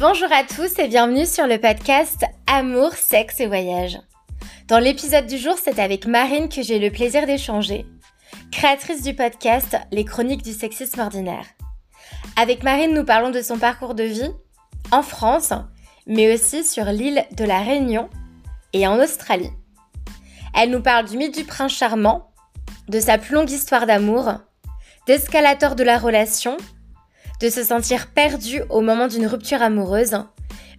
Bonjour à tous et bienvenue sur le podcast Amour, Sexe et Voyage. Dans l'épisode du jour, c'est avec Marine que j'ai le plaisir d'échanger, créatrice du podcast Les Chroniques du Sexisme Ordinaire. Avec Marine, nous parlons de son parcours de vie en France, mais aussi sur l'île de La Réunion et en Australie. Elle nous parle du mythe du prince charmant, de sa plus longue histoire d'amour, d'escalator de la relation, de se sentir perdu au moment d'une rupture amoureuse,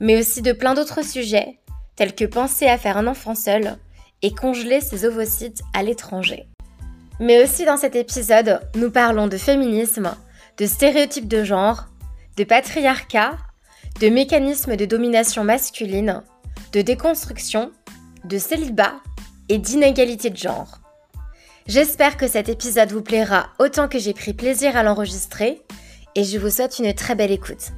mais aussi de plein d'autres sujets, tels que penser à faire un enfant seul et congeler ses ovocytes à l'étranger. Mais aussi dans cet épisode, nous parlons de féminisme, de stéréotypes de genre, de patriarcat, de mécanismes de domination masculine, de déconstruction, de célibat et d'inégalité de genre. J'espère que cet épisode vous plaira autant que j'ai pris plaisir à l'enregistrer, et je vous souhaite une très belle écoute.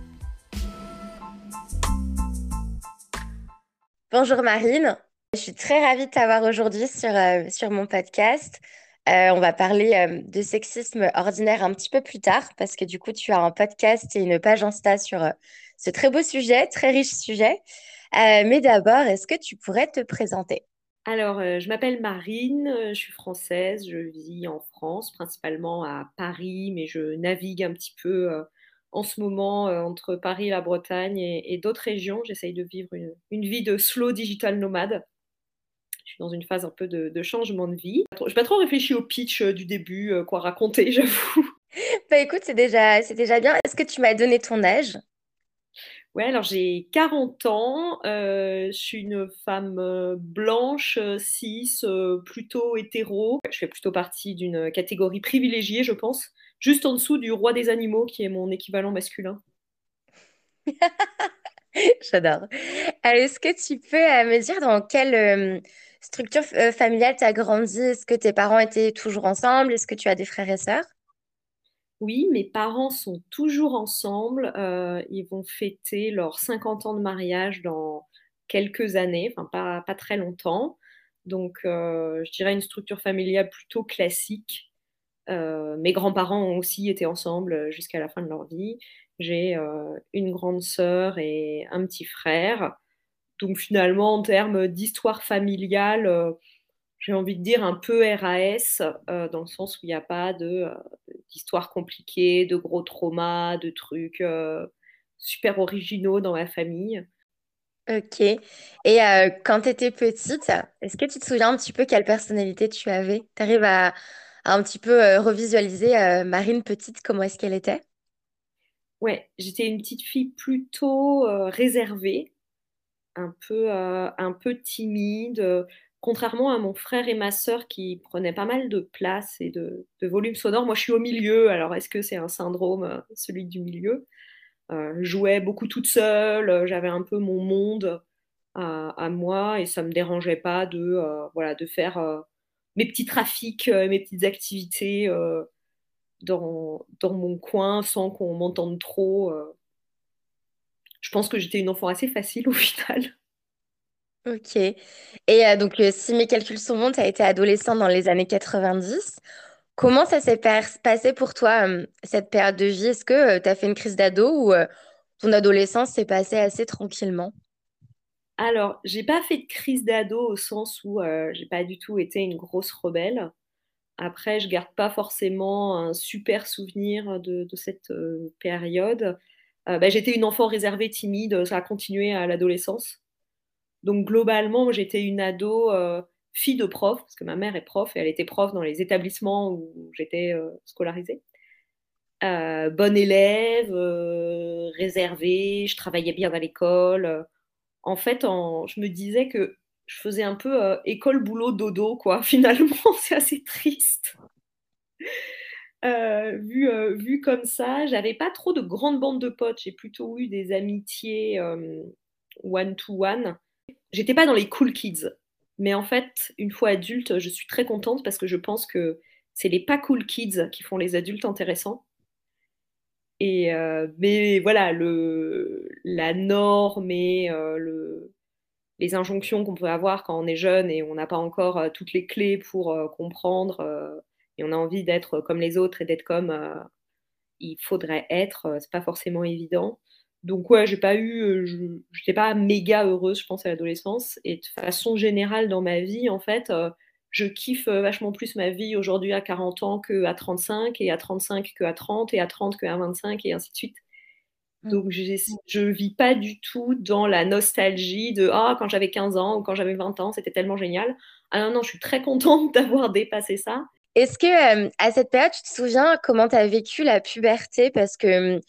Bonjour Marine, je suis très ravie de t'avoir aujourd'hui sur mon podcast. On va parler de sexisme ordinaire un petit peu plus tard, parce que du coup tu as un podcast et une page Insta sur ce très beau sujet, très riche sujet. Mais d'abord, est-ce que tu pourrais te présenter ? Alors, je m'appelle Marine, je suis française, je vis en France, principalement à Paris, mais je navigue un petit peu en ce moment entre Paris, la Bretagne et d'autres régions. J'essaye de vivre une vie de slow digital nomade. Je suis dans une phase un peu de changement de vie. Je n'ai pas trop réfléchi au pitch du début, quoi raconter, j'avoue. Bah écoute, c'est déjà bien. Est-ce que tu m'as donné ton âge ? Ouais, alors j'ai 40 ans, je suis une femme blanche, cis, plutôt hétéro. Je fais plutôt partie d'une catégorie privilégiée, je pense, juste en dessous du roi des animaux, qui est mon équivalent masculin. J'adore. Alors, est-ce que tu peux me dire dans quelle structure familiale tu as grandi ? Est-ce que tes parents étaient toujours ensemble ? Est-ce que tu as des frères et sœurs ? Oui, mes parents sont toujours ensemble. Ils vont fêter leurs 50 ans de mariage dans quelques années, enfin pas très longtemps. Donc, je dirais une structure familiale plutôt classique. Mes grands-parents ont aussi été ensemble jusqu'à la fin de leur vie. J'ai une grande sœur et un petit frère. Donc, finalement, en termes d'histoire familiale, j'ai envie de dire un peu RAS, dans le sens où il n'y a pas d'histoire compliquée, de gros traumas, de trucs super originaux dans ma famille. Ok. Et quand tu étais petite, est-ce que tu te souviens un petit peu quelle personnalité tu avais ? Tu arrives à un petit peu revisualiser Marine petite, comment est-ce qu'elle était ? Ouais, j'étais une petite fille plutôt réservée, un peu timide, contrairement à mon frère et ma sœur qui prenaient pas mal de place et de volume sonore. Moi, je suis au milieu, alors est-ce que c'est un syndrome, celui du milieu ? Je jouais beaucoup toute seule, j'avais un peu mon monde à moi et ça ne me dérangeait pas de faire mes petits trafics, mes petites activités dans mon coin sans qu'on m'entende trop. Je pense que j'étais une enfant assez facile au final. Ok. Et donc, si mes calculs sont bons, tu as été adolescent dans les années 90. Comment ça s'est passé pour toi, cette période de vie ? Est-ce que tu as fait une crise d'ado ou ton adolescence s'est passée assez tranquillement ? Alors, je n'ai pas fait de crise d'ado au sens où je n'ai pas du tout été une grosse rebelle. Après, je ne garde pas forcément un super souvenir de cette période. J'étais une enfant réservée, timide, ça a continué à l'adolescence. Donc, globalement, j'étais une ado fille de prof, parce que ma mère est prof et elle était prof dans les établissements où j'étais scolarisée. Bonne élève, réservée, je travaillais bien à l'école. En fait, je me disais que je faisais un peu école, boulot, dodo, quoi. Finalement, c'est assez triste. Vu comme ça, j'avais pas trop de grandes bandes de potes. J'ai plutôt eu des amitiés one-to-one. J'étais pas dans les cool kids, mais en fait, une fois adulte, je suis très contente parce que je pense que c'est les pas cool kids qui font les adultes intéressants. Et mais voilà, la norme et les injonctions qu'on peut avoir quand on est jeune et on n'a pas encore toutes les clés pour comprendre et on a envie d'être comme les autres et d'être comme il faudrait être, c'est pas forcément évident. Donc ouais, j'étais pas méga heureuse, je pense, à l'adolescence. Et de façon générale dans ma vie, en fait, je kiffe vachement plus ma vie aujourd'hui à 40 ans qu'à 35, et à 35 qu'à 30, et à 30 qu'à 25, et ainsi de suite. Donc je vis pas du tout dans la nostalgie de « Ah, quand j'avais 15 ans ou quand j'avais 20 ans, c'était tellement génial. » Ah non, non, je suis très contente d'avoir dépassé ça. Est-ce que à cette période, tu te souviens comment tu as vécu la puberté? Parce que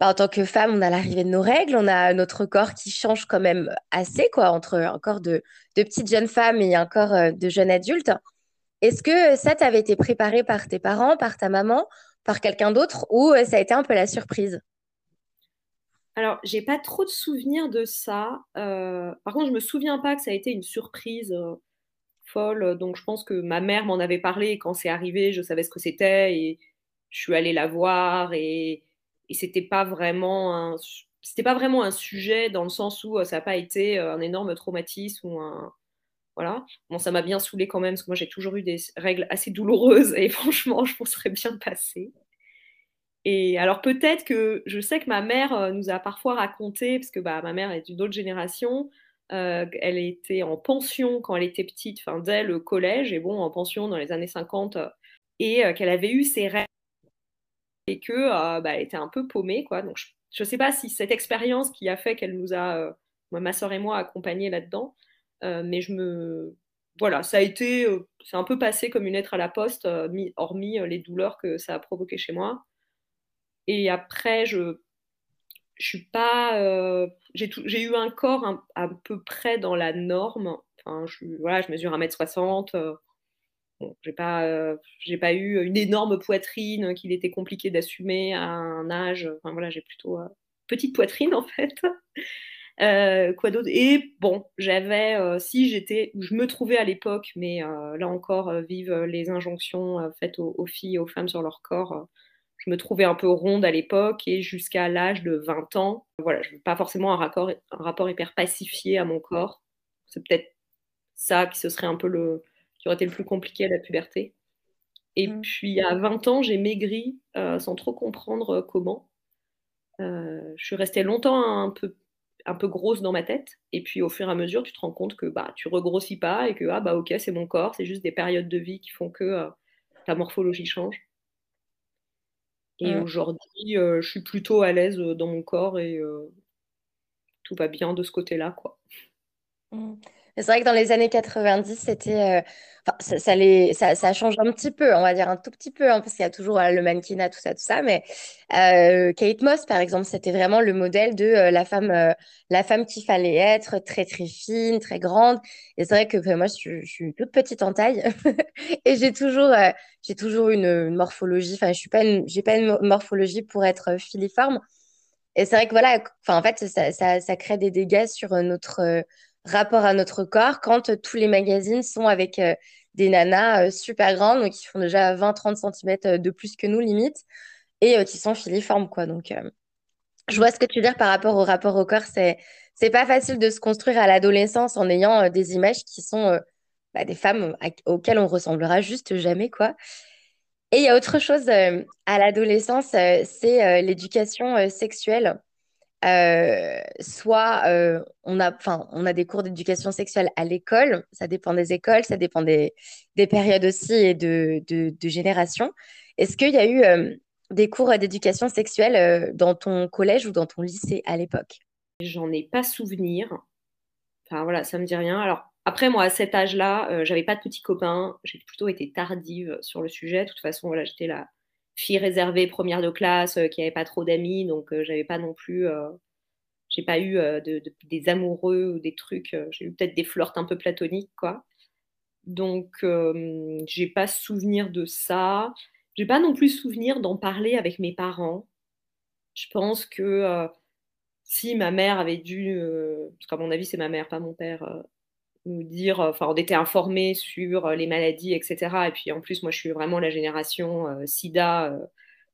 en tant que femme, on a l'arrivée de nos règles, on a notre corps qui change quand même assez, quoi, entre un corps de petite jeune femme et un corps de jeune adulte. Est-ce que ça t'avait été préparé par tes parents, par ta maman, par quelqu'un d'autre, ou ça a été un peu la surprise? Alors, j'ai pas trop de souvenirs de ça. Par contre, je me souviens pas que ça a été une surprise folle. Donc, je pense que ma mère m'en avait parlé, et quand c'est arrivé, je savais ce que c'était et je suis allée la voir. Et c'était pas vraiment un sujet dans le sens où ça n'a pas été un énorme traumatisme ou un... Voilà. Bon, ça m'a bien saoulée quand même, parce que moi, j'ai toujours eu des règles assez douloureuses et franchement, je m'en serais bien passée. Et alors peut-être que... Je sais que ma mère nous a parfois raconté, parce que ma mère est d'une autre génération, elle était en pension quand elle était petite, enfin, dès le collège, et bon, en pension dans les années 50, et qu'elle avait eu ses règles, et qu'elle était un peu paumée, quoi. Donc, je ne sais pas si cette expérience qui a fait qu'elle nous a, ma sœur et moi, accompagnés là-dedans, mais je me... Voilà, ça a été... c'est un peu passé comme une lettre à la poste, hormis les douleurs que ça a provoqué chez moi. Et après, je suis pas... j'ai eu un corps à peu près dans la norme. Enfin, je mesure 1m60, Bon, j'ai pas eu une énorme poitrine qu'il était compliqué d'assumer à un âge. Enfin voilà, j'ai plutôt petite poitrine en fait. Quoi d'autre? Et bon, j'avais, je me trouvais à l'époque, mais là encore, vive les injonctions faites aux filles et aux femmes sur leur corps. Je me trouvais un peu ronde à l'époque et jusqu'à l'âge de 20 ans. Voilà, je n'avais pas forcément un rapport hyper pacifié à mon corps. C'est peut-être ça qui se serait un peu qui aurait été le plus compliqué à la puberté. Et puis, à 20 ans, j'ai maigri sans trop comprendre comment. Je suis restée longtemps un peu grosse dans ma tête. Et puis, au fur et à mesure, tu te rends compte que tu regrossis pas et que, OK, c'est mon corps, c'est juste des périodes de vie qui font que ta morphologie change. Et aujourd'hui, je suis plutôt à l'aise dans mon corps et tout va bien de ce côté-là, quoi. C'est vrai que dans les années 90, c'était... ça change un petit peu, on va dire un tout petit peu, hein, parce qu'il y a toujours le mannequinat, tout ça, mais Kate Moss, par exemple, c'était vraiment le modèle de la femme qu'il fallait être, très, très fine, très grande. Et c'est vrai que moi, je suis toute petite en taille et j'ai toujours une morphologie, enfin, j'ai pas une morphologie pour être filiforme. Et c'est vrai que voilà, en fait, ça crée des dégâts sur notre... rapport à notre corps quand tous les magazines sont avec des nanas super grandes, donc qui font déjà 20-30 cm de plus que nous limite et qui sont filiformes, quoi. Donc je vois ce que tu veux dire par rapport au corps. C'est pas facile de se construire à l'adolescence en ayant des images qui sont des femmes auxquelles on ressemblera juste jamais, quoi. Et il y a autre chose à l'adolescence, c'est l'éducation sexuelle. On a des cours d'éducation sexuelle à l'école, ça dépend des écoles, ça dépend des périodes aussi et de générations. Est-ce qu'il y a eu des cours d'éducation sexuelle dans ton collège ou dans ton lycée à l'époque? J'en ai pas souvenir. Enfin voilà, ça me dit rien. Alors après, moi, à cet âge-là, j'avais pas de petits copains, j'ai plutôt été tardive sur le sujet. De toute façon, voilà, j'étais là. Fille réservée, première de classe, qui n'avait pas trop d'amis, donc j'avais pas non plus, j'ai pas eu des amoureux ou des trucs, j'ai eu peut-être des flirts un peu platoniques, quoi. Donc j'ai pas souvenir de ça, j'ai pas non plus souvenir d'en parler avec mes parents. Je pense que si ma mère avait dû, parce qu'à mon avis c'est ma mère, pas mon père, nous dire, enfin, on était informés sur les maladies, etc. Et puis en plus, moi, je suis vraiment la génération sida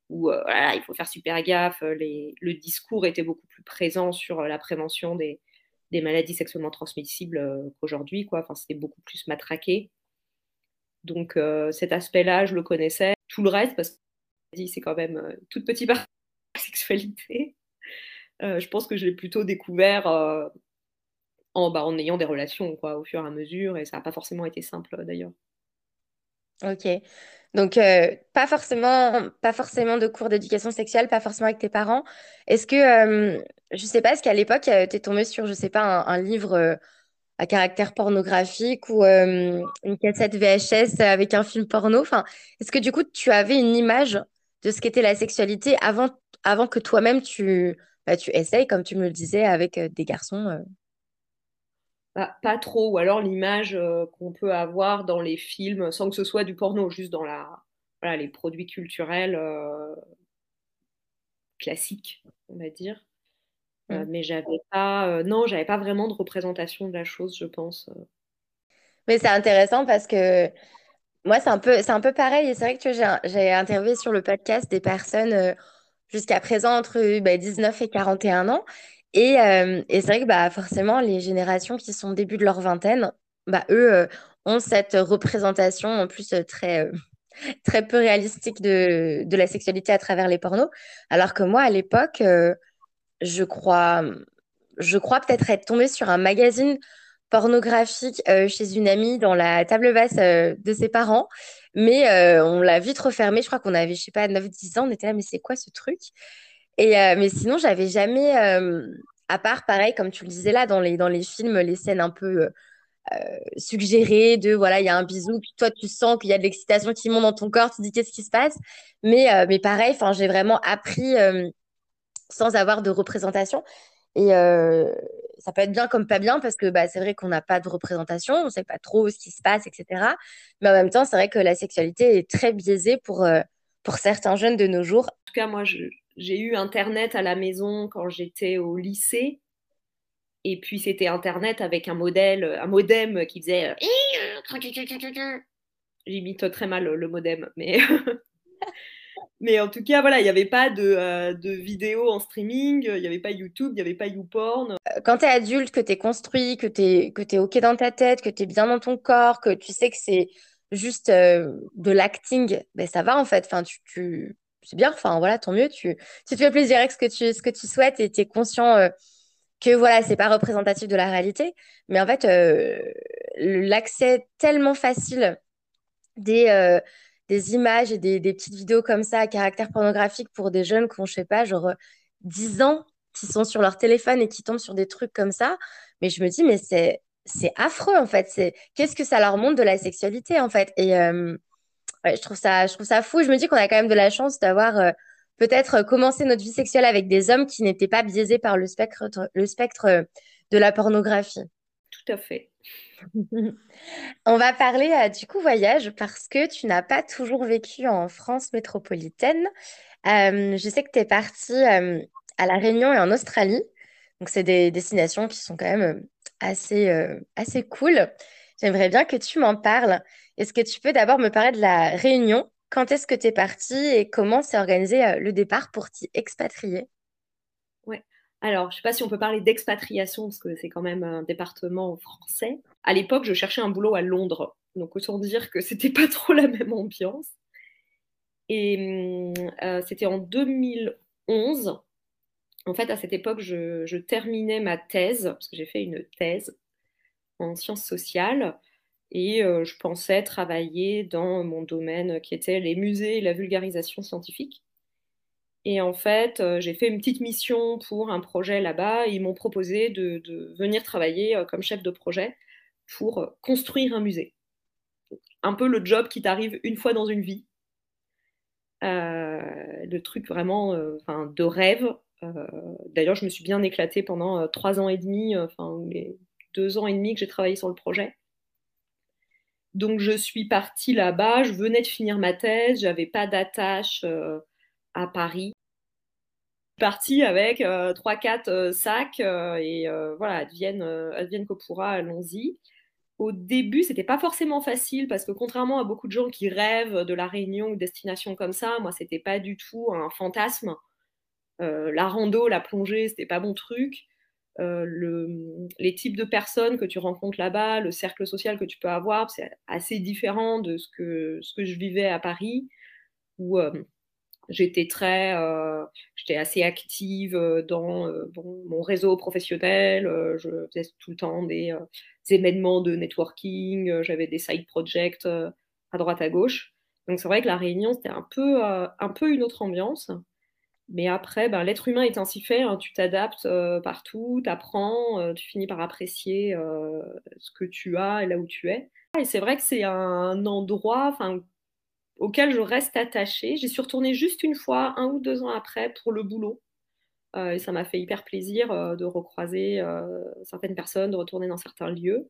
où voilà, il faut faire super gaffe. Le discours était beaucoup plus présent sur la prévention des maladies sexuellement transmissibles qu'aujourd'hui, quoi. Enfin, c'était beaucoup plus matraqué. Donc cet aspect-là, je le connaissais. Tout le reste, parce que c'est quand même toute petite partie de la sexualité. Je pense que je l'ai plutôt découvert en ayant des relations, quoi, au fur et à mesure, et ça n'a pas forcément été simple d'ailleurs. Ok, donc pas forcément de cours d'éducation sexuelle, pas forcément avec tes parents. Est-ce que, je sais pas, est-ce qu'à l'époque, t'es tombée sur, je sais pas, un livre à caractère pornographique ou une cassette VHS avec un film porno? Enfin, est-ce que du coup, tu avais une image de ce qu'était la sexualité avant que toi-même, tu essayes, comme tu me le disais, avec des garçons Pas trop, ou alors l'image qu'on peut avoir dans les films, sans que ce soit du porno, juste dans les produits culturels classiques, on va dire. Mais j'avais pas vraiment de représentation de la chose, je pense. Mais c'est intéressant parce que moi, c'est un peu pareil. Et c'est vrai que j'ai interviewé sur le podcast des personnes jusqu'à présent entre 19 et 41 ans. Et c'est vrai que forcément, les générations qui sont au début de leur vingtaine, eux ont cette représentation en plus très peu réalistique de la sexualité à travers les pornos. Alors que moi, à l'époque, je crois peut-être être tombée sur un magazine pornographique chez une amie dans la table basse de ses parents. Mais on l'a vite refermé. Je crois qu'on avait, je sais pas, 9-10 ans. On était là, mais c'est quoi ce truc ? Et mais sinon, j'avais jamais, à part pareil, comme tu le disais là, dans les films, les scènes un peu suggérées de voilà, il y a un bisou, puis toi tu sens qu'il y a de l'excitation qui monte dans ton corps, tu dis qu'est-ce qui se passe. Mais pareil, j'ai vraiment appris sans avoir de représentation. Et ça peut être bien comme pas bien parce que c'est vrai qu'on n'a pas de représentation, on ne sait pas trop ce qui se passe, etc. Mais en même temps, c'est vrai que la sexualité est très biaisée pour certains jeunes de nos jours. En tout cas, moi, j'ai eu Internet à la maison quand j'étais au lycée. Et puis, c'était Internet avec un modem qui faisait... J'imite très mal le modem, mais... Mais en tout cas, voilà, il n'y avait pas de vidéos en streaming, il n'y avait pas YouTube, il n'y avait pas YouPorn. Quand tu es adulte, que tu es construit, que tu es OK dans ta tête, que tu es bien dans ton corps, que tu sais que c'est juste de l'acting, ça va en fait. Enfin, c'est bien, enfin voilà, tant mieux, tu te fais plaisir avec ce que tu souhaites et tu es conscient que voilà, c'est pas représentatif de la réalité. Mais en fait, l'accès tellement facile des images et des petites vidéos comme ça à caractère pornographique pour des jeunes qui ont, je sais pas, genre 10 ans, qui sont sur leur téléphone et qui tombent sur des trucs comme ça. Mais je me dis, mais c'est affreux, en fait. Qu'est-ce que ça leur montre de la sexualité, en fait? Et ouais, je trouve ça fou. Je me dis qu'on a quand même de la chance d'avoir peut-être commencé notre vie sexuelle avec des hommes qui n'étaient pas biaisés par le spectre de la pornographie. Tout à fait. On va parler du coup voyage parce que tu n'as pas toujours vécu en France métropolitaine. Je sais que tu es partie à La Réunion et en Australie. Donc, c'est des destinations qui sont quand même assez cool. J'aimerais bien que tu m'en parles. Est-ce que tu peux d'abord me parler de La Réunion? Quand est-ce que tu es partie et comment s'est organisé le départ pour t'y expatrier? Ouais. Alors, je ne sais pas si on peut parler d'expatriation, parce que c'est quand même un département français. À l'époque, je cherchais un boulot à Londres. Donc, autant dire que ce n'était pas trop la même ambiance. Et c'était en 2011. En fait, à cette époque, je terminais ma thèse, parce que j'ai fait une thèse en sciences sociales. Et je pensais travailler dans mon domaine qui était les musées et la vulgarisation scientifique. Et en fait, j'ai fait une petite mission pour un projet là-bas. Ils m'ont proposé de venir travailler comme chef de projet pour construire un musée. Un peu le job qui t'arrive une fois dans une vie. Le truc vraiment de rêve. D'ailleurs, je me suis bien éclatée pendant 3 ans et demi, les 2 ans et demi que j'ai travaillé sur le projet. Donc, je suis partie là-bas. Je venais de finir ma thèse. Je n'avais pas d'attache... à Paris. Je suis partie avec 3-4 sacs et voilà, advienne que pourra, allons-y. Au début, c'était pas forcément facile parce que contrairement à beaucoup de gens qui rêvent de La Réunion ou destinations comme ça, moi, c'était pas du tout un fantasme. La rando, la plongée, c'était pas mon truc. Les types de personnes que tu rencontres là-bas, le cercle social que tu peux avoir, c'est assez différent de ce que je vivais à Paris où J'étais j'étais assez active dans mon réseau professionnel. Je faisais tout le temps des événements de networking. J'avais des side projects à droite à gauche. Donc c'est vrai que La Réunion, c'était un peu une autre ambiance. Mais après, l'être humain est ainsi fait. Hein, tu t'adaptes partout, tu apprends, tu finis par apprécier ce que tu as et là où tu es. Et c'est vrai que c'est un endroit... auquel je reste attachée. J'y suis retournée juste une fois, 1 ou 2 ans après, pour le boulot. Et ça m'a fait hyper plaisir de recroiser certaines personnes, de retourner dans certains lieux.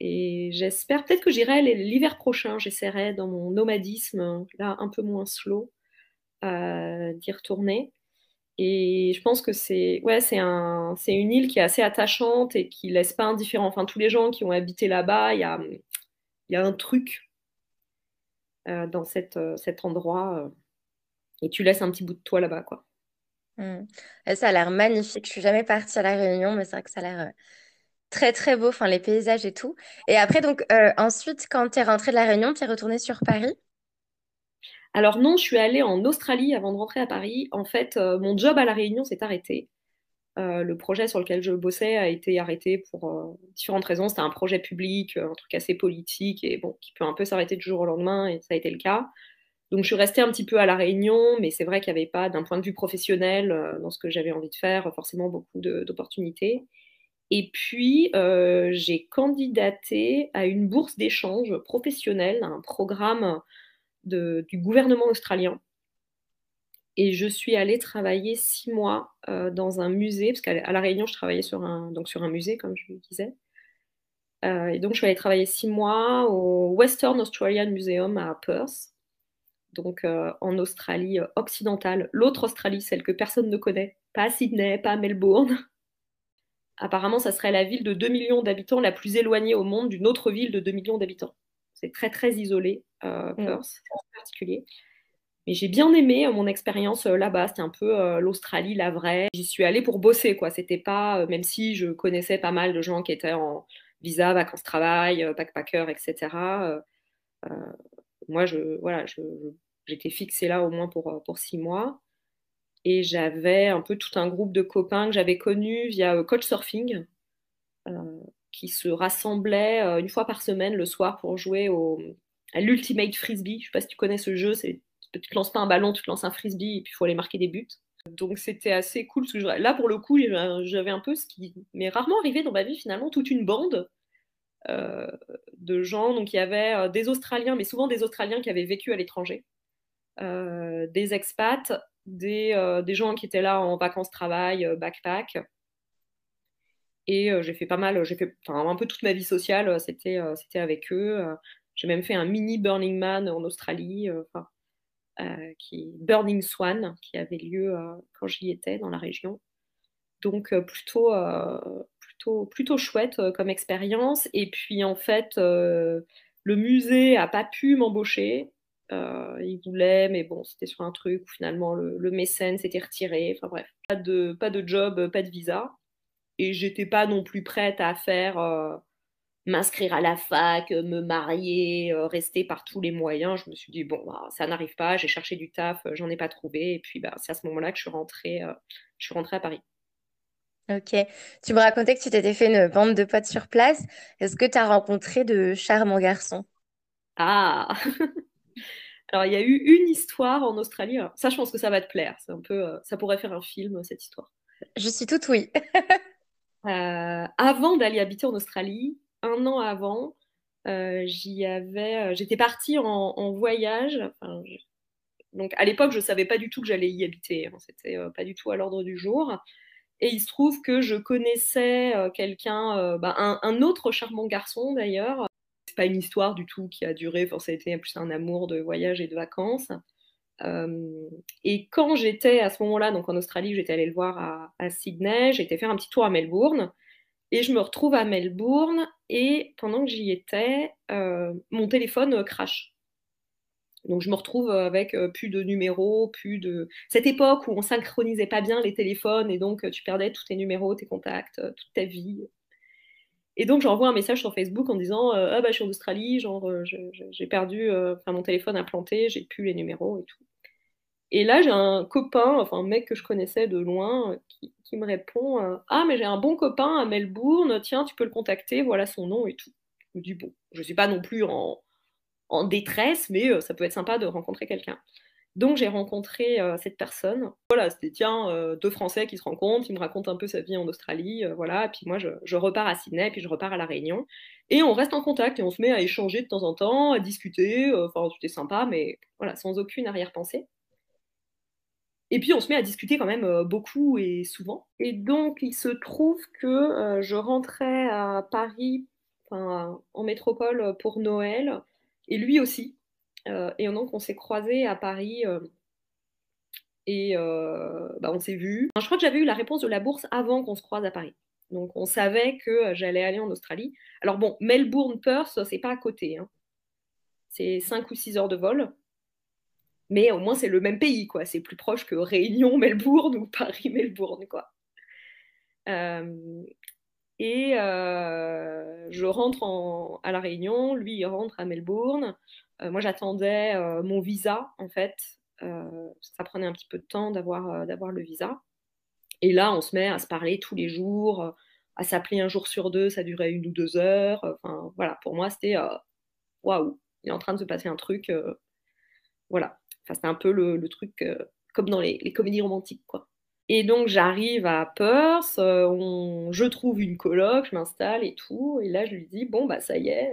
Et j'espère, peut-être que j'irai l'hiver prochain, j'essaierai dans mon nomadisme, là un peu moins slow, d'y retourner. Et je pense que c'est une île qui est assez attachante et qui ne laisse pas indifférent. Enfin, tous les gens qui ont habité là-bas, il y a un truc... dans cet endroit et tu laisses un petit bout de toi là-bas, quoi. Ça a l'air magnifique. Je suis jamais partie à La Réunion, mais c'est vrai que ça a l'air très très beau, les paysages et tout. Et après donc ensuite, quand t'es rentrée de La Réunion, t'es retournée sur Paris? Alors non, je suis allée en Australie avant de rentrer à Paris. En fait, mon job à La Réunion s'est arrêté. Le projet sur lequel je bossais a été arrêté pour différentes raisons. C'était un projet public, un truc assez politique et bon, qui peut un peu s'arrêter du jour au lendemain, et ça a été le cas. Donc je suis restée un petit peu à La Réunion, mais c'est vrai qu'il n'y avait pas, d'un point de vue professionnel, dans ce que j'avais envie de faire, forcément beaucoup d'opportunités. Et puis j'ai candidaté à une bourse d'échange professionnelle, un programme du gouvernement australien. Et je suis allée travailler 6 mois dans un musée, parce qu'à La Réunion, je travaillais sur un musée, comme je le disais. Et donc, je suis allée travailler 6 mois au Western Australian Museum à Perth, donc en Australie occidentale. L'autre Australie, celle que personne ne connaît, pas à Sydney, pas à Melbourne. Apparemment, ça serait la ville de 2 millions d'habitants la plus éloignée au monde d'une autre ville de 2 millions d'habitants. C'est très, très isolé, Perth, c'est assez particulier. Mais j'ai bien aimé mon expérience là-bas. C'était un peu l'Australie, la vraie. J'y suis allée pour bosser, quoi. C'était pas, même si je connaissais pas mal de gens qui étaient en visa, vacances-travail, backpacker, etc. Moi, j'étais fixée là au moins pour 6 mois. Et j'avais un peu tout un groupe de copains que j'avais connus via Couchsurfing, qui se rassemblaient une fois par semaine le soir pour jouer à l'Ultimate Frisbee. Je sais pas si tu connais ce jeu, tu te lances pas un ballon, tu te lances un frisbee et puis il faut aller marquer des buts. Donc c'était assez cool. Parce que là, pour le coup, j'avais un peu ce qui m'est rarement arrivé dans ma vie, finalement, toute une bande de gens. Donc il y avait des Australiens, mais souvent des Australiens qui avaient vécu à l'étranger, des expats, des gens qui étaient là en vacances-travail, backpack. Et un peu toute ma vie sociale, c'était avec eux. J'ai même fait un mini Burning Man en Australie. Burning Swan, qui avait lieu quand j'y étais dans la région. Donc plutôt chouette comme expérience. Et puis en fait, le musée n'a pas pu m'embaucher. Il voulait, mais bon, c'était sur un truc où finalement le mécène s'était retiré. Enfin bref, pas de job, pas de visa. Et j'étais pas non plus prête à faire... m'inscrire à la fac, me marier, rester par tous les moyens. Je me suis dit, ça n'arrive pas, j'ai cherché du taf, j'en ai pas trouvé. Et puis, c'est à ce moment-là que je suis rentrée à Paris. Ok. Tu me racontais que tu t'étais fait une bande de potes sur place. Est-ce que tu as rencontré de charmants garçons? Ah Alors, il y a eu une histoire en Australie. Alors, ça, je pense que ça va te plaire. C'est un peu, ça pourrait faire un film, cette histoire. Je suis toute oui. Avant d'aller habiter en Australie, 1 an avant, j'étais partie en voyage. Enfin, donc à l'époque, je ne savais pas du tout que j'allais y habiter. Hein. C'était pas du tout à l'ordre du jour. Et il se trouve que je connaissais quelqu'un, un autre charmant garçon d'ailleurs. C'est pas une histoire du tout qui a duré. Enfin, ça a été plus un amour de voyage et de vacances. Et quand j'étais à ce moment-là, donc en Australie, j'étais allée le voir à Sydney. J'étais faire un petit tour à Melbourne. Et je me retrouve à Melbourne, et pendant que j'y étais, mon téléphone crash. Donc je me retrouve avec plus de numéros, plus de... Cette époque où on ne synchronisait pas bien les téléphones, et donc tu perdais tous tes numéros, tes contacts, toute ta vie. Et donc j'envoie un message sur Facebook en disant « Ah bah je suis en Australie, genre j'ai perdu, mon téléphone a planté, j'ai plus les numéros et tout. » Et là, j'ai un copain, enfin un mec que je connaissais de loin, qui me répond « Ah, mais j'ai un bon copain à Melbourne, tiens, tu peux le contacter, voilà son nom et tout. » Je me dis « Bon, je ne suis pas non plus en détresse, mais ça peut être sympa de rencontrer quelqu'un. » Donc, j'ai rencontré cette personne. Voilà, c'était deux Français qui se rencontrent, il me raconte un peu sa vie en Australie, voilà. Puis moi, je repars à Sydney, puis je repars à La Réunion. Et on reste en contact et on se met à échanger de temps en temps, à discuter. Enfin, c'était sympa, mais voilà, sans aucune arrière-pensée. Et puis, on se met à discuter quand même beaucoup et souvent. Et donc, il se trouve que je rentrais à Paris, en métropole, pour Noël, et lui aussi. Et donc, on s'est croisés à Paris on s'est vus. Je crois que j'avais eu la réponse de la bourse avant qu'on se croise à Paris. Donc, on savait que j'allais aller en Australie. Alors bon, Melbourne, Perth, c'est pas à côté, hein. C'est 5 ou 6 heures de vol. Mais au moins, c'est le même pays, quoi. C'est plus proche que Réunion, Melbourne ou Paris, Melbourne, quoi. Je rentre à La Réunion, lui, il rentre à Melbourne. Moi, j'attendais mon visa, en fait. Ça prenait un petit peu de temps d'avoir le visa. Et là, on se met à se parler tous les jours, à s'appeler un jour sur deux. Ça durait 1 ou 2 heures. Enfin, voilà, pour moi, c'était « Waouh, il est en train de se passer un truc. » Voilà. Enfin, c'était un peu le truc comme dans les comédies romantiques, quoi. Et donc, j'arrive à Perth, je trouve une coloc, je m'installe et tout. Et là, je lui dis « Bon, bah ça y est,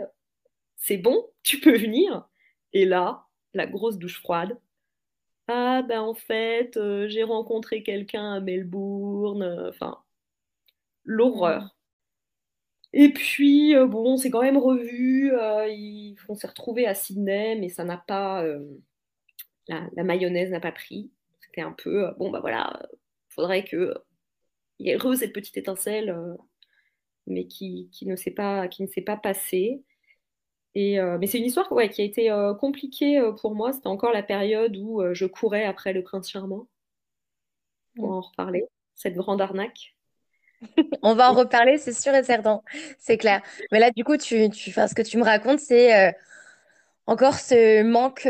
c'est bon, tu peux venir. » Et là, la grosse douche froide. « Ah, bah en fait, j'ai rencontré quelqu'un à Melbourne. » Enfin, l'horreur. Et puis, on s'est quand même revus. On s'est retrouvés à Sydney, mais ça n'a pas... La mayonnaise n'a pas pris. C'était un peu, faudrait qu'il y ait cette petite étincelle, mais qui ne s'est pas passée. Mais c'est une histoire qui a été compliquée pour moi. C'était encore la période où je courais après le prince charmant. On va en reparler, cette grande arnaque. On va en reparler, c'est sûr et certain, c'est clair. Mais là, du coup, ce que tu me racontes, c'est... Encore ce manque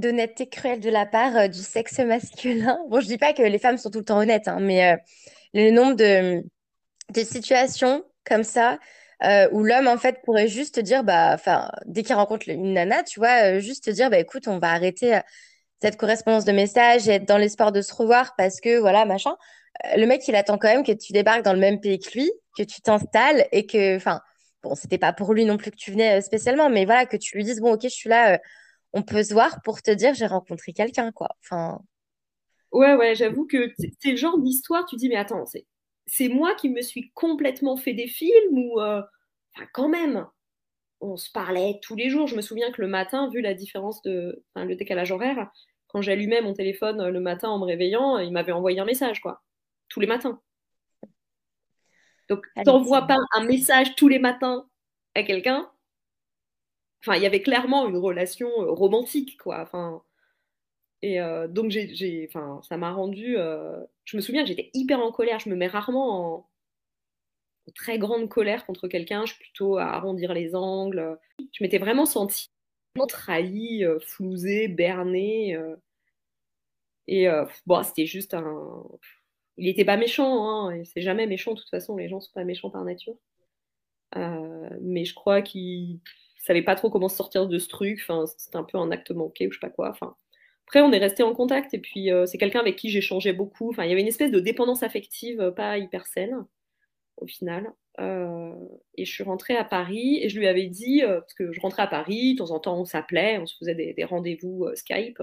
d'honnêteté cruelle de la part du sexe masculin. Bon, je dis pas que les femmes sont tout le temps honnêtes, hein, mais le nombre de situations comme ça où l'homme, en fait, pourrait juste te dire, dès qu'il rencontre une nana, tu vois, juste te dire, écoute, on va arrêter cette correspondance de messages et être dans l'espoir de se revoir parce que, voilà, machin. Le mec, il attend quand même que tu débarques dans le même pays que lui, que tu t'installes et que, bon, c'était pas pour lui non plus que tu venais spécialement, mais voilà, que tu lui dises, bon, ok, je suis là, on peut se voir pour te dire, j'ai rencontré quelqu'un, quoi. Enfin... Ouais, j'avoue que c'est le genre d'histoire, tu dis, mais attends, c'est moi qui me suis complètement fait des films ou... quand même, on se parlait tous les jours. Je me souviens que le matin, vu la différence le décalage horaire, quand j'allumais mon téléphone le matin en me réveillant, il m'avait envoyé un message, quoi. Tous les matins. Donc, t'envoies pas un message tous les matins à quelqu'un. Enfin, il y avait clairement une relation romantique, quoi. Enfin, et donc, ça m'a rendue... Je me souviens que j'étais hyper en colère. Je me mets rarement en très grande colère contre quelqu'un. Je suis plutôt à arrondir les angles. Je m'étais vraiment sentie trahie, flousée, bernée. C'était juste un... Il n'était pas méchant, hein. C'est jamais méchant, de toute façon, les gens ne sont pas méchants par nature. Mais je crois qu'il ne savait pas trop comment sortir de ce truc, c'était un peu un acte manqué ou je ne sais pas quoi. Après, on est resté en contact et puis c'est quelqu'un avec qui j'échangeais beaucoup. Il y avait une espèce de dépendance affective pas hyper saine, au final. Et je suis rentrée à Paris et je lui avais dit, parce que je rentrais à Paris, de temps en temps on s'appelait, on se faisait des rendez-vous Skype.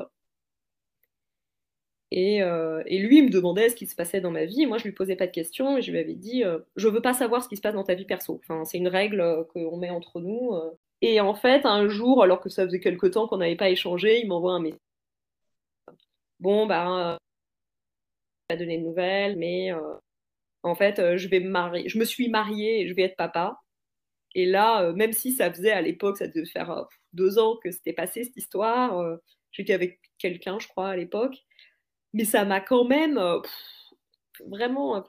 Et lui, il me demandait ce qui se passait dans ma vie. Et moi, je lui posais pas de questions. Et je lui avais dit, je veux pas savoir ce qui se passe dans ta vie perso. Enfin, c'est une règle qu'on met entre nous. Et en fait, un jour, alors que ça faisait quelque temps qu'on n'avait pas échangé, il m'envoie un message. Bon, pas donné de nouvelles, mais en fait, je me suis mariée et je vais être papa. Et là, même si ça faisait à l'époque, ça devait faire 2 ans que c'était passé cette histoire. J'étais avec quelqu'un, je crois, à l'époque. Mais ça m'a quand même vraiment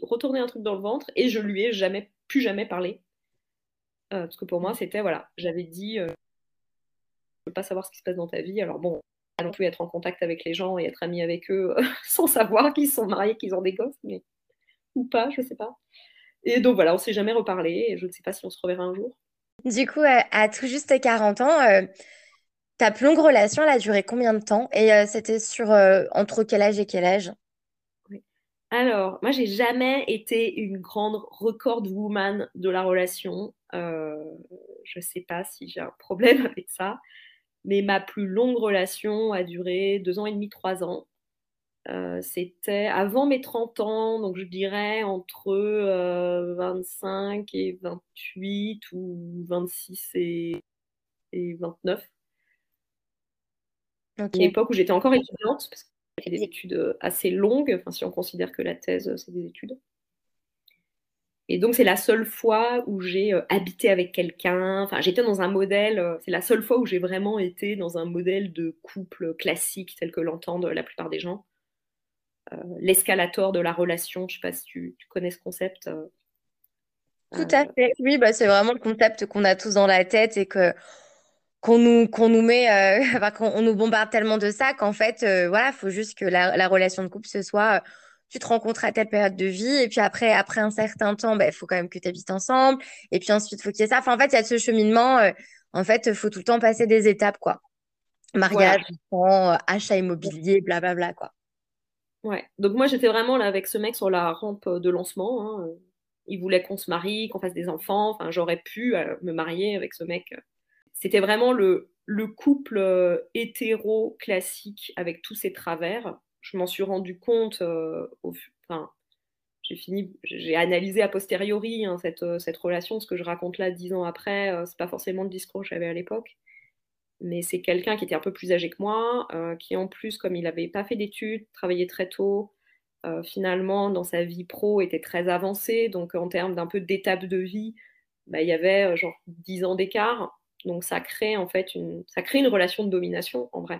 retourné un truc dans le ventre et je lui ai plus jamais parlé. Parce que pour moi, c'était, voilà, j'avais dit, je ne veux pas savoir ce qui se passe dans ta vie. Alors bon, non plus être en contact avec les gens et être ami avec eux sans savoir qu'ils sont mariés, qu'ils ont des gosses, mais ou pas, je sais pas. Et donc voilà, on s'est jamais reparlé et je ne sais pas si on se reverra un jour. Du coup, à tout juste 40 ans, ta plus longue relation, elle a duré combien de temps? Et c'était sur entre quel âge et quel âge? Oui. Alors, moi, j'ai jamais été une grande record woman de la relation. Je sais pas si j'ai un problème avec ça. Mais ma plus longue relation a duré 2 ans et demi, 3 ans. C'était avant mes 30 ans, donc je dirais entre 25 et 28 ou 26 et 29. Okay. Une époque où j'étais encore étudiante, parce que c'était des études assez longues, enfin, si on considère que la thèse, c'est des études. Et donc, c'est la seule fois où j'ai habité avec quelqu'un. Enfin, j'étais dans un modèle... c'est la seule fois où j'ai vraiment été dans un modèle de couple classique, tel que l'entendent la plupart des gens. L'escalator de la relation, je ne sais pas si tu connais ce concept. Tout à fait. Oui, bah, c'est vraiment le concept qu'on a tous dans la tête et qu'on nous met... enfin, qu'on nous bombarde tellement de ça qu'en fait, voilà, il faut juste que la relation de couple, ce soit... tu te rencontres à telle période de vie et puis après un certain temps, il faut quand même que tu habites ensemble et puis ensuite, il faut qu'il y ait ça. Enfin, en fait, il y a ce cheminement. En fait, il faut tout le temps passer des étapes, quoi. Mariage, enfant, achat immobilier, blablabla, quoi. Ouais. Donc, moi, j'étais vraiment là avec ce mec sur la rampe de lancement. Hein. Il voulait qu'on se marie, qu'on fasse des enfants. Enfin, j'aurais pu me marier avec ce mec. C'était vraiment le couple hétéro classique avec tous ses travers. Je m'en suis rendu compte, j'ai analysé a posteriori hein, cette relation, ce que je raconte là 10 ans après, c'est pas forcément le discours que j'avais à l'époque, mais c'est quelqu'un qui était un peu plus âgé que moi, qui en plus, comme il n'avait pas fait d'études, travaillait très tôt, finalement dans sa vie pro était très avancé, donc en termes d'un peu d'étape de vie, bah, il y avait genre 10 ans d'écart, donc ça crée en fait une relation de domination en vrai.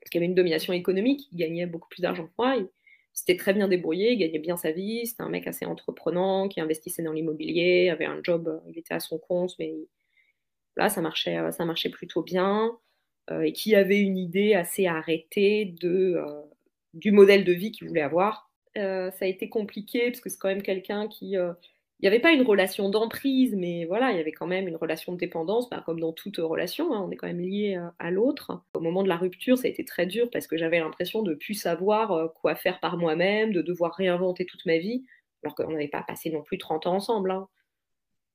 Parce qu'il y avait une domination économique, il gagnait beaucoup plus d'argent que moi, il s'était très bien débrouillé, il gagnait bien sa vie, c'était un mec assez entreprenant, qui investissait dans l'immobilier, avait un job, il était à son compte, mais voilà, ça marchait plutôt bien, et qui avait une idée assez arrêtée du modèle de vie qu'il voulait avoir. Ça a été compliqué, parce que c'est quand même quelqu'un qui... il n'y avait pas une relation d'emprise, mais voilà, il y avait quand même une relation de dépendance, bah, comme dans toute relation, hein, on est quand même lié à l'autre. Au moment de la rupture, ça a été très dur parce que j'avais l'impression de ne plus savoir quoi faire par moi-même, de devoir réinventer toute ma vie, alors qu'on n'avait pas passé non plus 30 ans ensemble.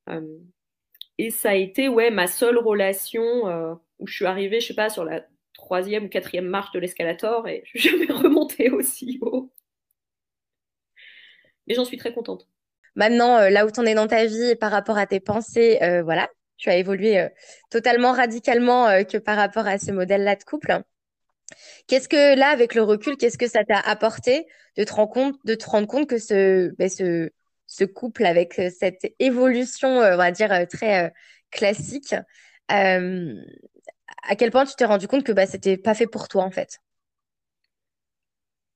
Hein. Et ça a été ma seule relation où je suis arrivée, je ne sais pas, sur la 3e ou 4e marche de l'escalator et je ne suis jamais remontée aussi haut. Mais j'en suis très contente. Maintenant, là où tu en es dans ta vie et par rapport à tes pensées, voilà, tu as évolué totalement radicalement que par rapport à ce modèle-là de couple. Qu'est-ce que, là, avec le recul, qu'est-ce que ça t'a apporté de te rendre compte que ce couple avec cette évolution, on va dire, très classique, à quel point tu t'es rendu compte que c'était pas fait pour toi, en fait?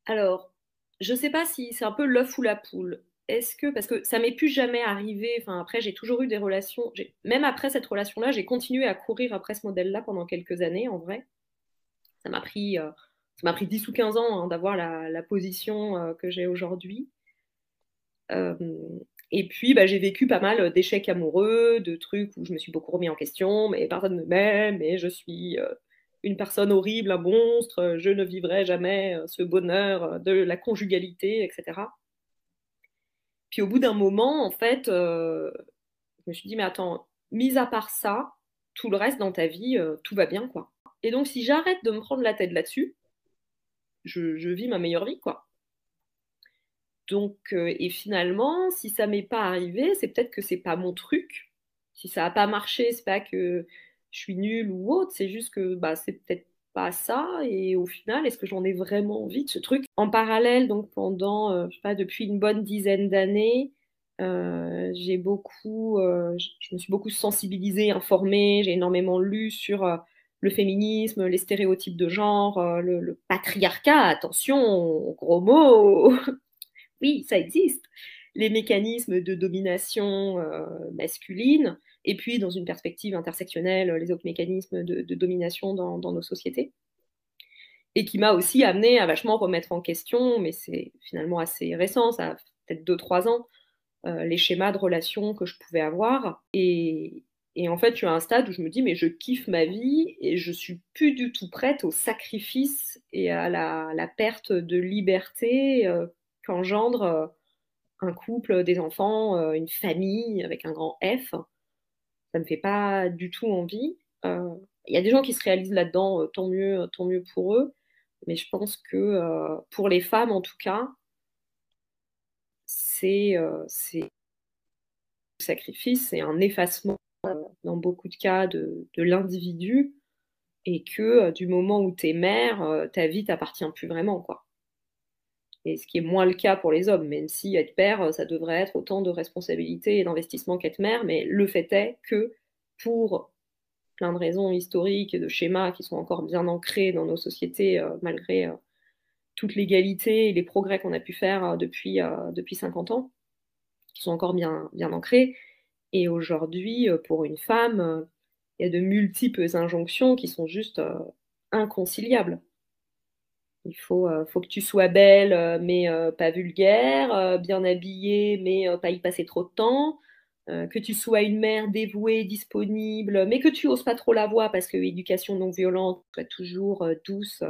Alors, je sais pas si c'est un peu l'œuf ou la poule. Parce que ça m'est plus jamais arrivé, enfin après j'ai toujours eu des relations, même après cette relation-là, j'ai continué à courir après ce modèle-là pendant quelques années en vrai. Ça m'a pris 10 ou 15 ans hein, d'avoir la position que j'ai aujourd'hui. Et puis j'ai vécu pas mal d'échecs amoureux, de trucs où je me suis beaucoup remis en question, mais personne ne m'aime, et je suis une personne horrible, un monstre, je ne vivrai jamais ce bonheur de la conjugalité, etc. Puis au bout d'un moment, en fait, je me suis dit, mais attends, mis à part ça, tout le reste dans ta vie, tout va bien, quoi. Et donc, si j'arrête de me prendre la tête là-dessus, je vis ma meilleure vie, quoi. Donc, et finalement, si ça m'est pas arrivé, c'est peut-être que c'est pas mon truc. Si ça n'a pas marché, c'est pas que je suis nulle ou autre, c'est juste que c'est peut-être pas ça. Et au final, est-ce que j'en ai vraiment envie de ce truc? En parallèle, donc pendant, je sais pas, depuis une bonne dizaine d'années, je me suis beaucoup sensibilisée, informée, j'ai énormément lu sur le féminisme, les stéréotypes de genre, le patriarcat, attention, gros mot, oui, ça existe, les mécanismes de domination masculine, et puis dans une perspective intersectionnelle, les autres mécanismes de domination dans nos sociétés. et qui m'a aussi amenée à vachement remettre en question, mais c'est finalement assez récent, ça a peut-être 2-3 ans, les schémas de relations que je pouvais avoir. Et en fait, je suis à un stade où je me dis, mais je kiffe ma vie et je ne suis plus du tout prête au sacrifice et à la perte de liberté qu'engendre un couple, des enfants, une famille avec un grand F. Ça ne me fait pas du tout envie. Il y a des gens qui se réalisent là-dedans, tant mieux pour eux. Mais je pense que pour les femmes, en tout cas, c'est un sacrifice, c'est un effacement dans beaucoup de cas de l'individu, et que du moment où t'es mère, ta vie t'appartient plus vraiment, quoi. Et ce qui est moins le cas pour les hommes, même si être père, ça devrait être autant de responsabilités et d'investissement qu'être mère, mais le fait est que pour plein de raisons historiques et de schémas qui sont encore bien ancrés dans nos sociétés, malgré toute l'égalité et les progrès qu'on a pu faire depuis 50 ans, qui sont encore bien ancrés. Et aujourd'hui, pour une femme, il y a de multiples injonctions qui sont juste inconciliables. Il faut que tu sois belle, mais pas vulgaire, bien habillée, mais pas y passer trop de temps, que tu sois une mère dévouée, disponible, mais que tu oses pas trop la voix parce que l'éducation non violente soit toujours douce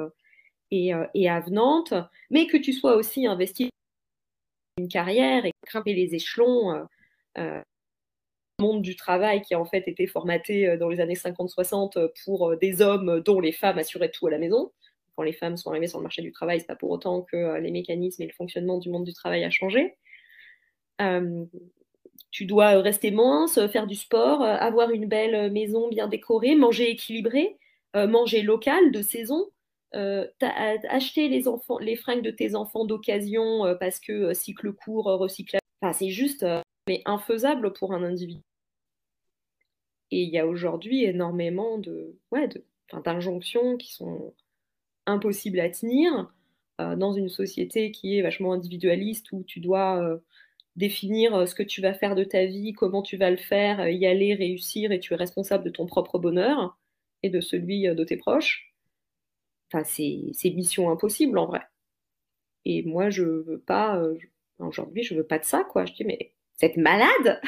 et avenante, mais que tu sois aussi investie dans une carrière et grimper les échelons. Monde du travail qui a en fait été formaté dans les années 50-60 pour des hommes dont les femmes assuraient tout à la maison. Quand les femmes sont arrivées sur le marché du travail, c'est pas pour autant que les mécanismes et le fonctionnement du monde du travail a changé. Tu dois rester mince, faire du sport, avoir une belle maison bien décorée, manger équilibré, manger local, de saison, acheter les fringues de tes enfants d'occasion parce que cycle court, recyclage. Enfin, c'est juste mais infaisable pour un individu. Et il y a aujourd'hui énormément d'injonctions qui sont impossibles à tenir dans une société qui est vachement individualiste, où tu dois définir ce que tu vas faire de ta vie, comment tu vas le faire, y aller, réussir, et tu es responsable de ton propre bonheur et de celui de tes proches. Enfin, c'est mission impossible en vrai. Et moi, je veux pas, aujourd'hui, je veux pas de ça, quoi. Je dis, mais vous êtes malade ?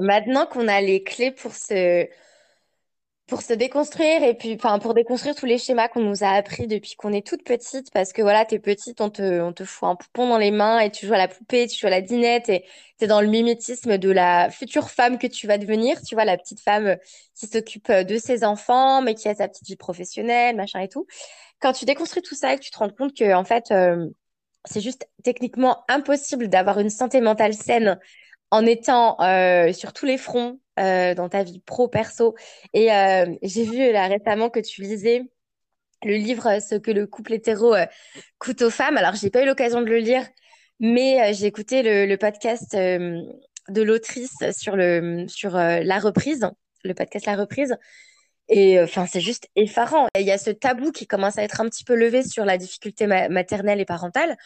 Maintenant qu'on a les clés pour se déconstruire et puis pour déconstruire tous les schémas qu'on nous a appris depuis qu'on est toute petite, parce que voilà, t'es petite, on te fout un poupon dans les mains et tu joues à la poupée, tu joues à la dinette et t'es dans le mimétisme de la future femme que tu vas devenir, tu vois, la petite femme qui s'occupe de ses enfants mais qui a sa petite vie professionnelle, machin et tout. Quand tu déconstruis tout ça et que tu te rends compte que en fait c'est juste techniquement impossible d'avoir une santé mentale saine en étant sur tous les fronts dans ta vie pro, perso. Et j'ai vu là récemment que tu lisais le livre « Ce que le couple hétéro coûte aux femmes ». Alors, je n'ai pas eu l'occasion de le lire, mais j'ai écouté le podcast de l'autrice sur La Reprise, le podcast La Reprise. Et c'est juste effarant. Il y a ce tabou qui commence à être un petit peu levé sur la difficulté maternelle et parentale.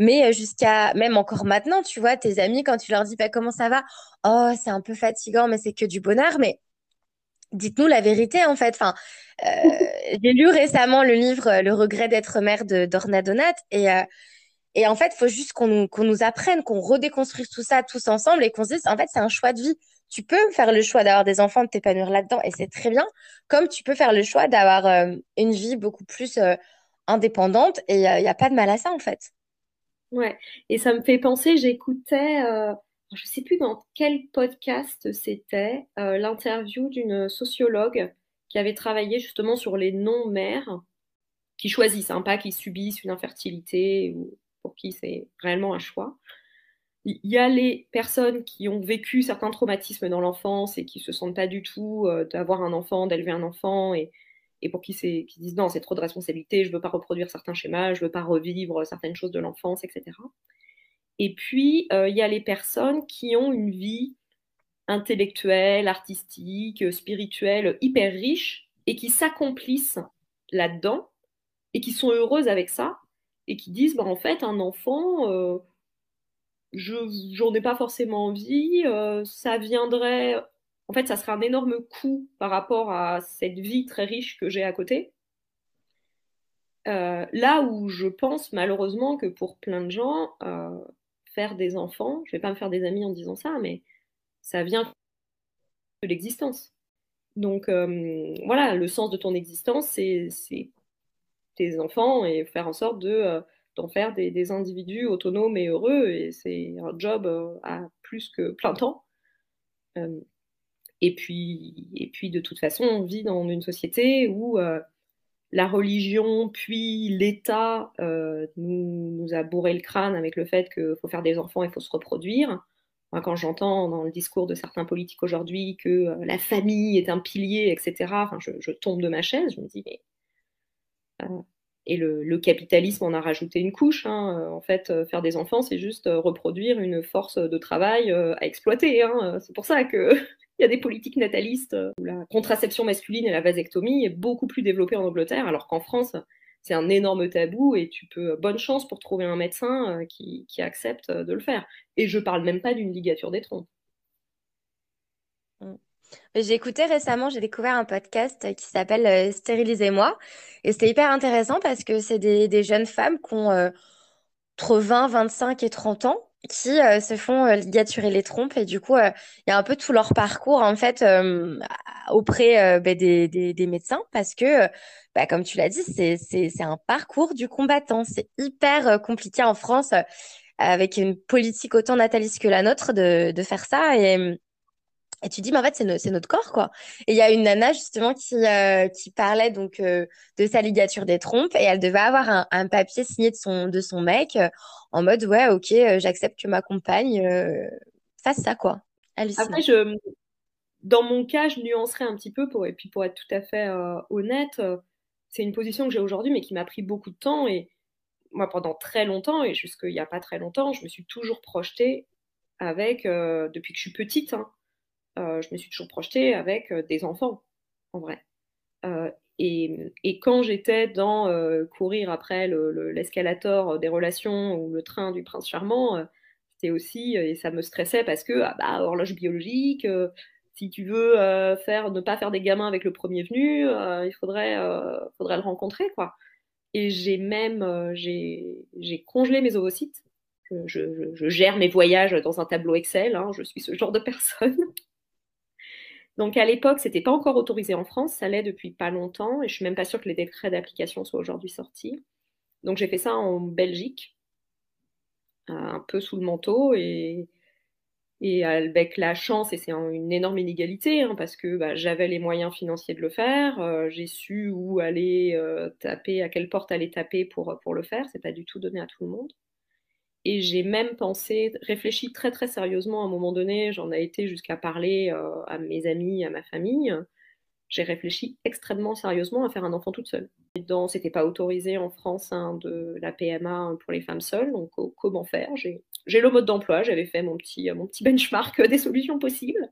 Mais jusqu'à, même encore maintenant, tu vois, tes amis, quand tu leur dis bah, « Comment ça va ?»« Oh, c'est un peu fatigant, mais c'est que du bonheur. » Mais dites-nous la vérité, en fait. J'ai lu récemment le livre « Le regret d'être mère » d'Orna Donat. Et en fait, il faut juste qu'on nous apprenne, qu'on redéconstruise tout ça tous ensemble et qu'on se dise « En fait, c'est un choix de vie. » Tu peux faire le choix d'avoir des enfants, de t'épanouir là-dedans, et c'est très bien, comme tu peux faire le choix d'avoir une vie beaucoup plus indépendante, et il n'y a pas de mal à ça, en fait. Ouais, et ça me fait penser, j'écoutais, je ne sais plus dans quel podcast c'était, l'interview d'une sociologue qui avait travaillé justement sur les non-mères qui choisissent, pas qui subissent une infertilité, ou pour qui c'est réellement un choix. Il y a les personnes qui ont vécu certains traumatismes dans l'enfance et qui ne se sentent pas du tout d'avoir un enfant, d'élever un enfant, et pour qui disent non, c'est trop de responsabilité, je ne veux pas reproduire certains schémas, je ne veux pas revivre certaines choses de l'enfance, etc. Et puis, il y a les personnes qui ont une vie intellectuelle, artistique, spirituelle, hyper riche, et qui s'accomplissent là-dedans, et qui sont heureuses avec ça, et qui disent, bah, en fait, un enfant... j'en ai pas forcément envie, ça viendrait... En fait, ça serait un énorme coût par rapport à cette vie très riche que j'ai à côté. Là où je pense malheureusement que pour plein de gens, faire des enfants, je ne vais pas me faire des amis en disant ça, mais ça vient de l'existence. Donc voilà, le sens de ton existence, c'est tes enfants et faire en sorte d'en faire des individus autonomes et heureux. Et c'est un job à plus que plein temps. Et puis, de toute façon, on vit dans une société où la religion, puis l'État nous a bourré le crâne avec le fait qu'il faut faire des enfants et il faut se reproduire. Moi, quand j'entends dans le discours de certains politiques aujourd'hui que la famille est un pilier, etc., je tombe de ma chaise, je me dis, mais... Et le capitalisme en a rajouté une couche. Hein. En fait, faire des enfants, c'est juste reproduire une force de travail à exploiter. Hein. C'est pour ça que... Il y a des politiques natalistes où la contraception masculine et la vasectomie est beaucoup plus développée en Angleterre, alors qu'en France, c'est un énorme tabou et tu peux bonne chance pour trouver un médecin qui accepte de le faire. Et je parle même pas d'une ligature des troncs. J'ai écouté récemment, j'ai découvert un podcast qui s'appelle « Stérilisez-moi ». Et c'était hyper intéressant parce que c'est des jeunes femmes qui ont entre 20, 25 et 30 ans. Qui se font ligaturer les trompes et du coup il y a un peu tout leur parcours en fait auprès des médecins parce que comme tu l'as dit c'est un parcours du combattant, c'est hyper compliqué en France avec une politique autant nataliste que la nôtre de faire ça et tu dis mais en fait c'est notre corps quoi. Et il y a une nana justement qui parlait donc de sa ligature des trompes et elle devait avoir un papier signé de son mec en mode ouais ok j'accepte que ma compagne fasse ça quoi. Hallucinant. Après dans mon cas je nuancerais un petit peu pour être tout à fait honnête, c'est une position que j'ai aujourd'hui mais qui m'a pris beaucoup de temps et moi pendant très longtemps et jusqu'il n'y a pas très longtemps je me suis toujours projetée avec depuis que je suis petite hein. Je me suis toujours projetée avec des enfants, en vrai. Et quand j'étais dans courir après l'escalator des relations ou le train du prince charmant, c'était aussi, et ça me stressait parce que, horloge biologique, si tu veux ne pas faire des gamins avec le premier venu, il faudrait le rencontrer, quoi. Et j'ai congelé mes ovocytes. Je gère mes voyages dans un tableau Excel, hein, je suis ce genre de personne. Donc à l'époque, ce n'était pas encore autorisé en France, ça l'est depuis pas longtemps, et je ne suis même pas sûre que les décrets d'application soient aujourd'hui sortis. Donc j'ai fait ça en Belgique, un peu sous le manteau, et avec la chance, et c'est une énorme inégalité, hein, parce que j'avais les moyens financiers de le faire, j'ai su où aller taper, à quelle porte aller taper pour le faire, c'est pas du tout donné à tout le monde. Et j'ai même réfléchi très très sérieusement à un moment donné, j'en ai été jusqu'à parler à mes amis, à ma famille, j'ai réfléchi extrêmement sérieusement à faire un enfant toute seule. C'était pas autorisé en France hein, de la PMA pour les femmes seules, donc comment faire? J'ai le mode d'emploi, j'avais fait mon petit benchmark des solutions possibles.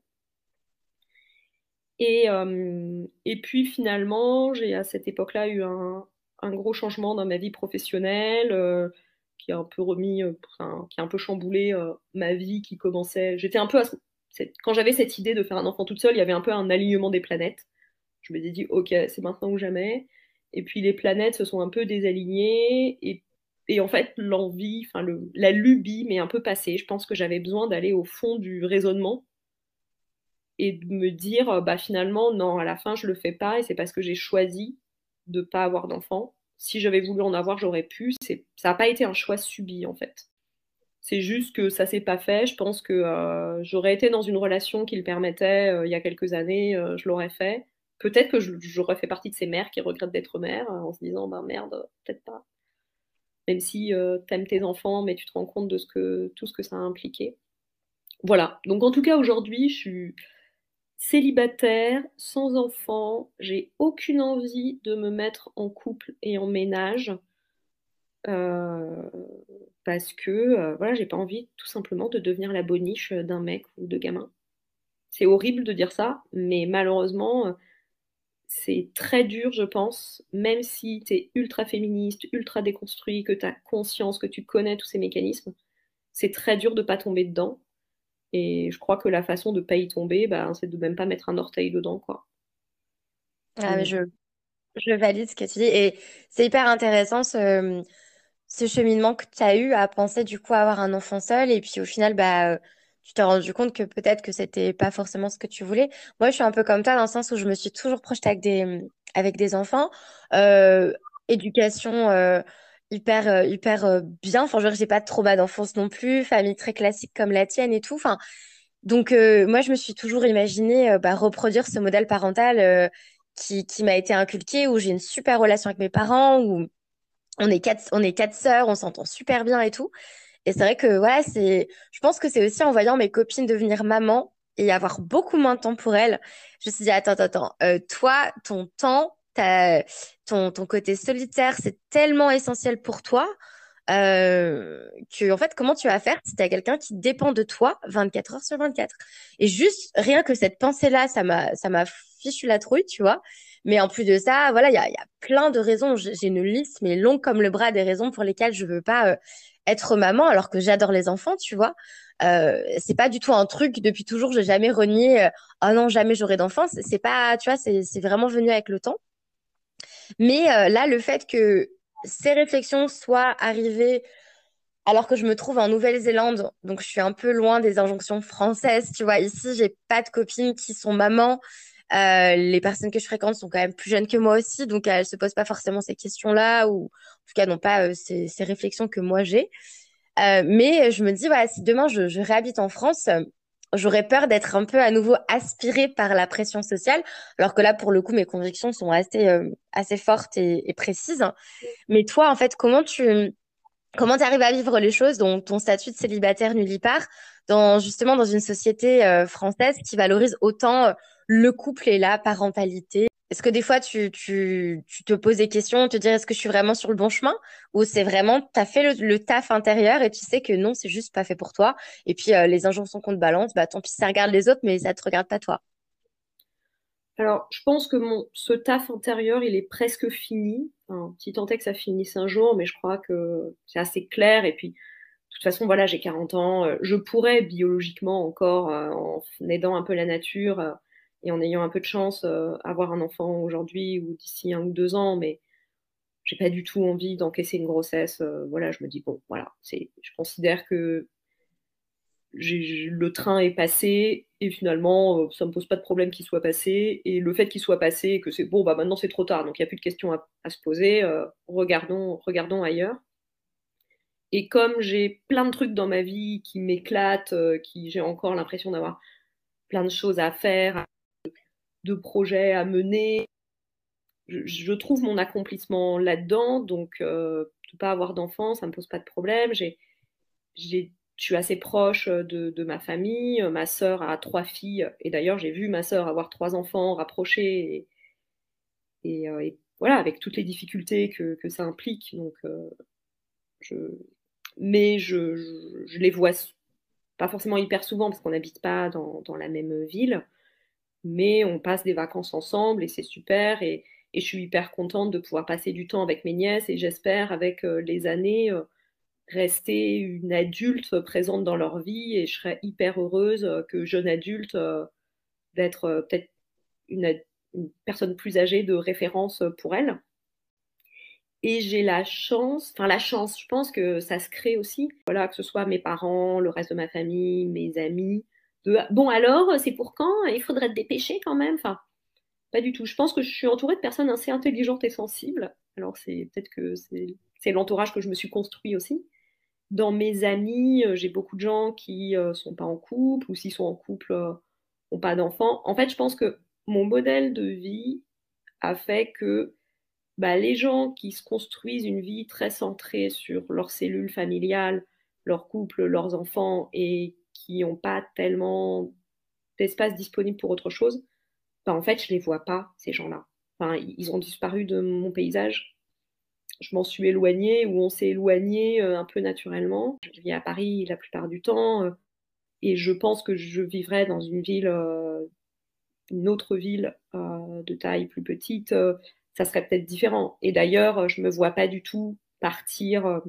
Et puis finalement, j'ai à cette époque-là eu un gros changement dans ma vie professionnelle, qui a un peu qui a un peu chamboulé ma vie qui commençait. J'étais un peu quand j'avais cette idée de faire un enfant toute seule, il y avait un peu un alignement des planètes. Je me suis dit ok, c'est maintenant ou jamais. Et puis les planètes se sont un peu désalignées et en fait l'envie, enfin la lubie m'est un peu passée. Je pense que j'avais besoin d'aller au fond du raisonnement et de me dire finalement non, à la fin je le fais pas et c'est parce que j'ai choisi de pas avoir d'enfant. Si j'avais voulu en avoir, j'aurais pu. Ça n'a pas été un choix subi, en fait. C'est juste que ça ne s'est pas fait. Je pense que j'aurais été dans une relation qui le permettait il y a quelques années. Je l'aurais fait. Peut-être que j'aurais fait partie de ces mères qui regrettent d'être mères en se disant merde, peut-être pas. Même si tu aimes tes enfants, mais tu te rends compte de tout ce que ça a impliqué. Voilà. Donc, en tout cas, aujourd'hui, je suis célibataire, sans enfant, j'ai aucune envie de me mettre en couple et en ménage parce que voilà, j'ai pas envie tout simplement de devenir la boniche d'un mec ou de gamin. C'est horrible de dire ça, mais malheureusement c'est très dur je pense, même si t'es ultra féministe, ultra déconstruit, que t'as conscience, que tu connais tous ces mécanismes, c'est très dur de pas tomber dedans. Et je crois que la façon de ne pas y tomber, c'est de même pas mettre un orteil dedans, quoi. Ah, mais je Je valide ce que tu dis et c'est hyper intéressant ce cheminement que tu as eu à penser du coup à avoir un enfant seul et puis au final tu t'es rendu compte que peut-être que c'était pas forcément ce que tu voulais. Moi je suis un peu comme toi dans le sens où je me suis toujours projetée avec des enfants, éducation hyper bien, enfin je veux dire, j'ai pas de trauma d'enfance non plus, famille très classique comme la tienne et tout, enfin donc moi je me suis toujours imaginée reproduire ce modèle parental qui m'a été inculqué, où j'ai une super relation avec mes parents, où on est quatre sœurs, on s'entend super bien et tout. Et c'est vrai que voilà, je pense que c'est aussi en voyant mes copines devenir maman et avoir beaucoup moins de temps pour elles, je me suis dit attends, toi ton temps, ton côté solitaire, c'est tellement essentiel pour toi que en fait comment tu vas faire si t'as quelqu'un qui dépend de toi 24 heures sur 24. Et juste rien que cette pensée là, ça m'a fichu la trouille, tu vois. Mais en plus de ça, voilà, il y a plein de raisons. J'ai une liste, mais longue comme le bras, des raisons pour lesquelles je veux pas être maman, alors que j'adore les enfants, tu vois. C'est pas du tout un truc depuis toujours. J'ai jamais renié. Oh non, jamais j'aurai d'enfants. C'est pas, tu vois, c'est vraiment venu avec le temps. Mais là, le fait que ces réflexions soient arrivées alors que je me trouve en Nouvelle-Zélande, donc je suis un peu loin des injonctions françaises, tu vois. Ici, j'ai pas de copines qui sont mamans. Les personnes que je fréquente sont quand même plus jeunes que moi aussi, donc elles se posent pas forcément ces questions-là, ou en tout cas n'ont pas ces réflexions que moi j'ai. Mais je me dis, voilà, si demain je réhabite en France, j'aurais peur d'être un peu à nouveau aspirée par la pression sociale, alors que là, pour le coup, mes convictions sont assez fortes et précises. Mais toi, en fait, comment tu arrives à vivre les choses, dont ton statut de célibataire nullipare, justement dans une société française qui valorise autant le couple et la parentalité? Est-ce que des fois, tu te poses des questions, te dire est-ce que je suis vraiment sur le bon chemin, ou c'est vraiment, t'as fait le taf intérieur et tu sais que non, c'est juste pas fait pour toi. Et puis, les injonctions qu'on te balance, tant pis, ça regarde les autres, mais ça te regarde pas toi. Alors, je pense que ce taf intérieur, il est presque fini. Enfin, si tant est que ça finisse un jour, mais je crois que c'est assez clair. Et puis, de toute façon, voilà, j'ai 40 ans. Je pourrais biologiquement encore, en aidant un peu la nature, et en ayant un peu de chance, avoir un enfant aujourd'hui ou d'ici 1 ou 2 ans, mais j'ai pas du tout envie d'encaisser une grossesse. Voilà, je me dis bon, voilà, je considère que le train est passé et finalement, ça me pose pas de problème qu'il soit passé. Et le fait qu'il soit passé et que c'est bon, maintenant c'est trop tard, donc il y a plus de questions à se poser. Regardons ailleurs. Et comme j'ai plein de trucs dans ma vie qui m'éclatent, j'ai encore l'impression d'avoir plein de choses à faire, de projets à mener. Je trouve mon accomplissement là-dedans, donc de pas avoir d'enfants, ça me pose pas de problème. Je suis assez proche de ma famille. Ma sœur a 3 filles, et d'ailleurs j'ai vu ma sœur avoir 3 enfants rapprochés, et voilà, avec toutes les difficultés que ça implique. Donc, je les vois pas forcément hyper souvent parce qu'on n'habite pas dans la même ville. Mais on passe des vacances ensemble et c'est super, et je suis hyper contente de pouvoir passer du temps avec mes nièces, et j'espère avec les années rester une adulte présente dans leur vie, et je serais hyper heureuse que jeune adulte d'être peut-être une personne plus âgée de référence pour elle. Et j'ai la chance, je pense que ça se crée aussi, voilà, que ce soit mes parents, le reste de ma famille, mes amis. Bon alors, c'est pour quand? Il faudrait te dépêcher quand même. Enfin, pas du tout. Je pense que je suis entourée de personnes assez intelligentes et sensibles. Alors c'est peut-être que c'est l'entourage que je me suis construit aussi. Dans mes amis, j'ai beaucoup de gens qui ne sont pas en couple, ou s'ils sont en couple, n'ont pas d'enfants. En fait, je pense que mon modèle de vie a fait que les gens qui se construisent une vie très centrée sur leur cellule familiale, leur couple, leurs enfants, et qui n'ont pas tellement d'espace disponible pour autre chose, en fait, je ne les vois pas, ces gens-là. Ils ont disparu de mon paysage. Je m'en suis éloignée, ou on s'est éloigné un peu naturellement. Je vis à Paris la plupart du temps, et je pense que je vivrais dans une autre ville de taille plus petite. Ça serait peut-être différent. Et d'ailleurs, je ne me vois pas du tout partir,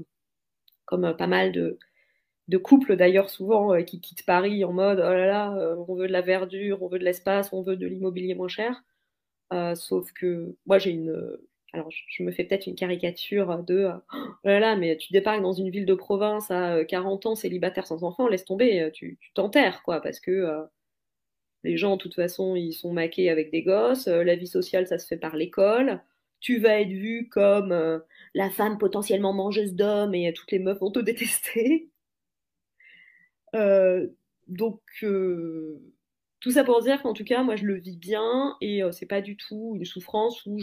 comme pas mal de couples d'ailleurs souvent qui quittent Paris en mode « oh là là, on veut de la verdure, on veut de l'espace, on veut de l'immobilier moins cher ». Sauf que moi j'ai une... Alors je me fais peut-être une caricature de oh là là, mais tu débarques dans une ville de province à 40 ans, célibataire sans enfant, laisse tomber, tu t'enterres, quoi, parce que les gens, de toute façon, ils sont maqués avec des gosses, la vie sociale, ça se fait par l'école, tu vas être vue comme la femme potentiellement mangeuse d'hommes et toutes les meufs vont te détester. Tout ça pour dire qu'en tout cas, moi, je le vis bien et c'est pas du tout une souffrance où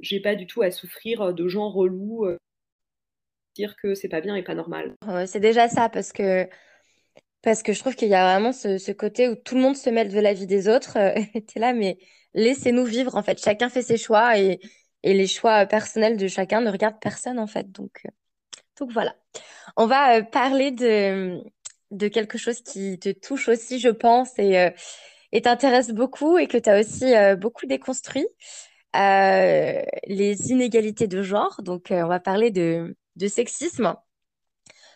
j'ai pas du tout à souffrir de gens relous, dire que c'est pas bien et pas normal. C'est déjà ça, parce que je trouve qu'il y a vraiment ce côté où tout le monde se mêle de la vie des autres. T'es là, mais laissez-nous vivre, en fait. Chacun fait ses choix et les choix personnels de chacun ne regardent personne, en fait. Donc voilà. On va parler de quelque chose qui te touche aussi, je pense, et t'intéresse beaucoup et que t'as aussi beaucoup déconstruit. Les inégalités de genre. On va parler de sexisme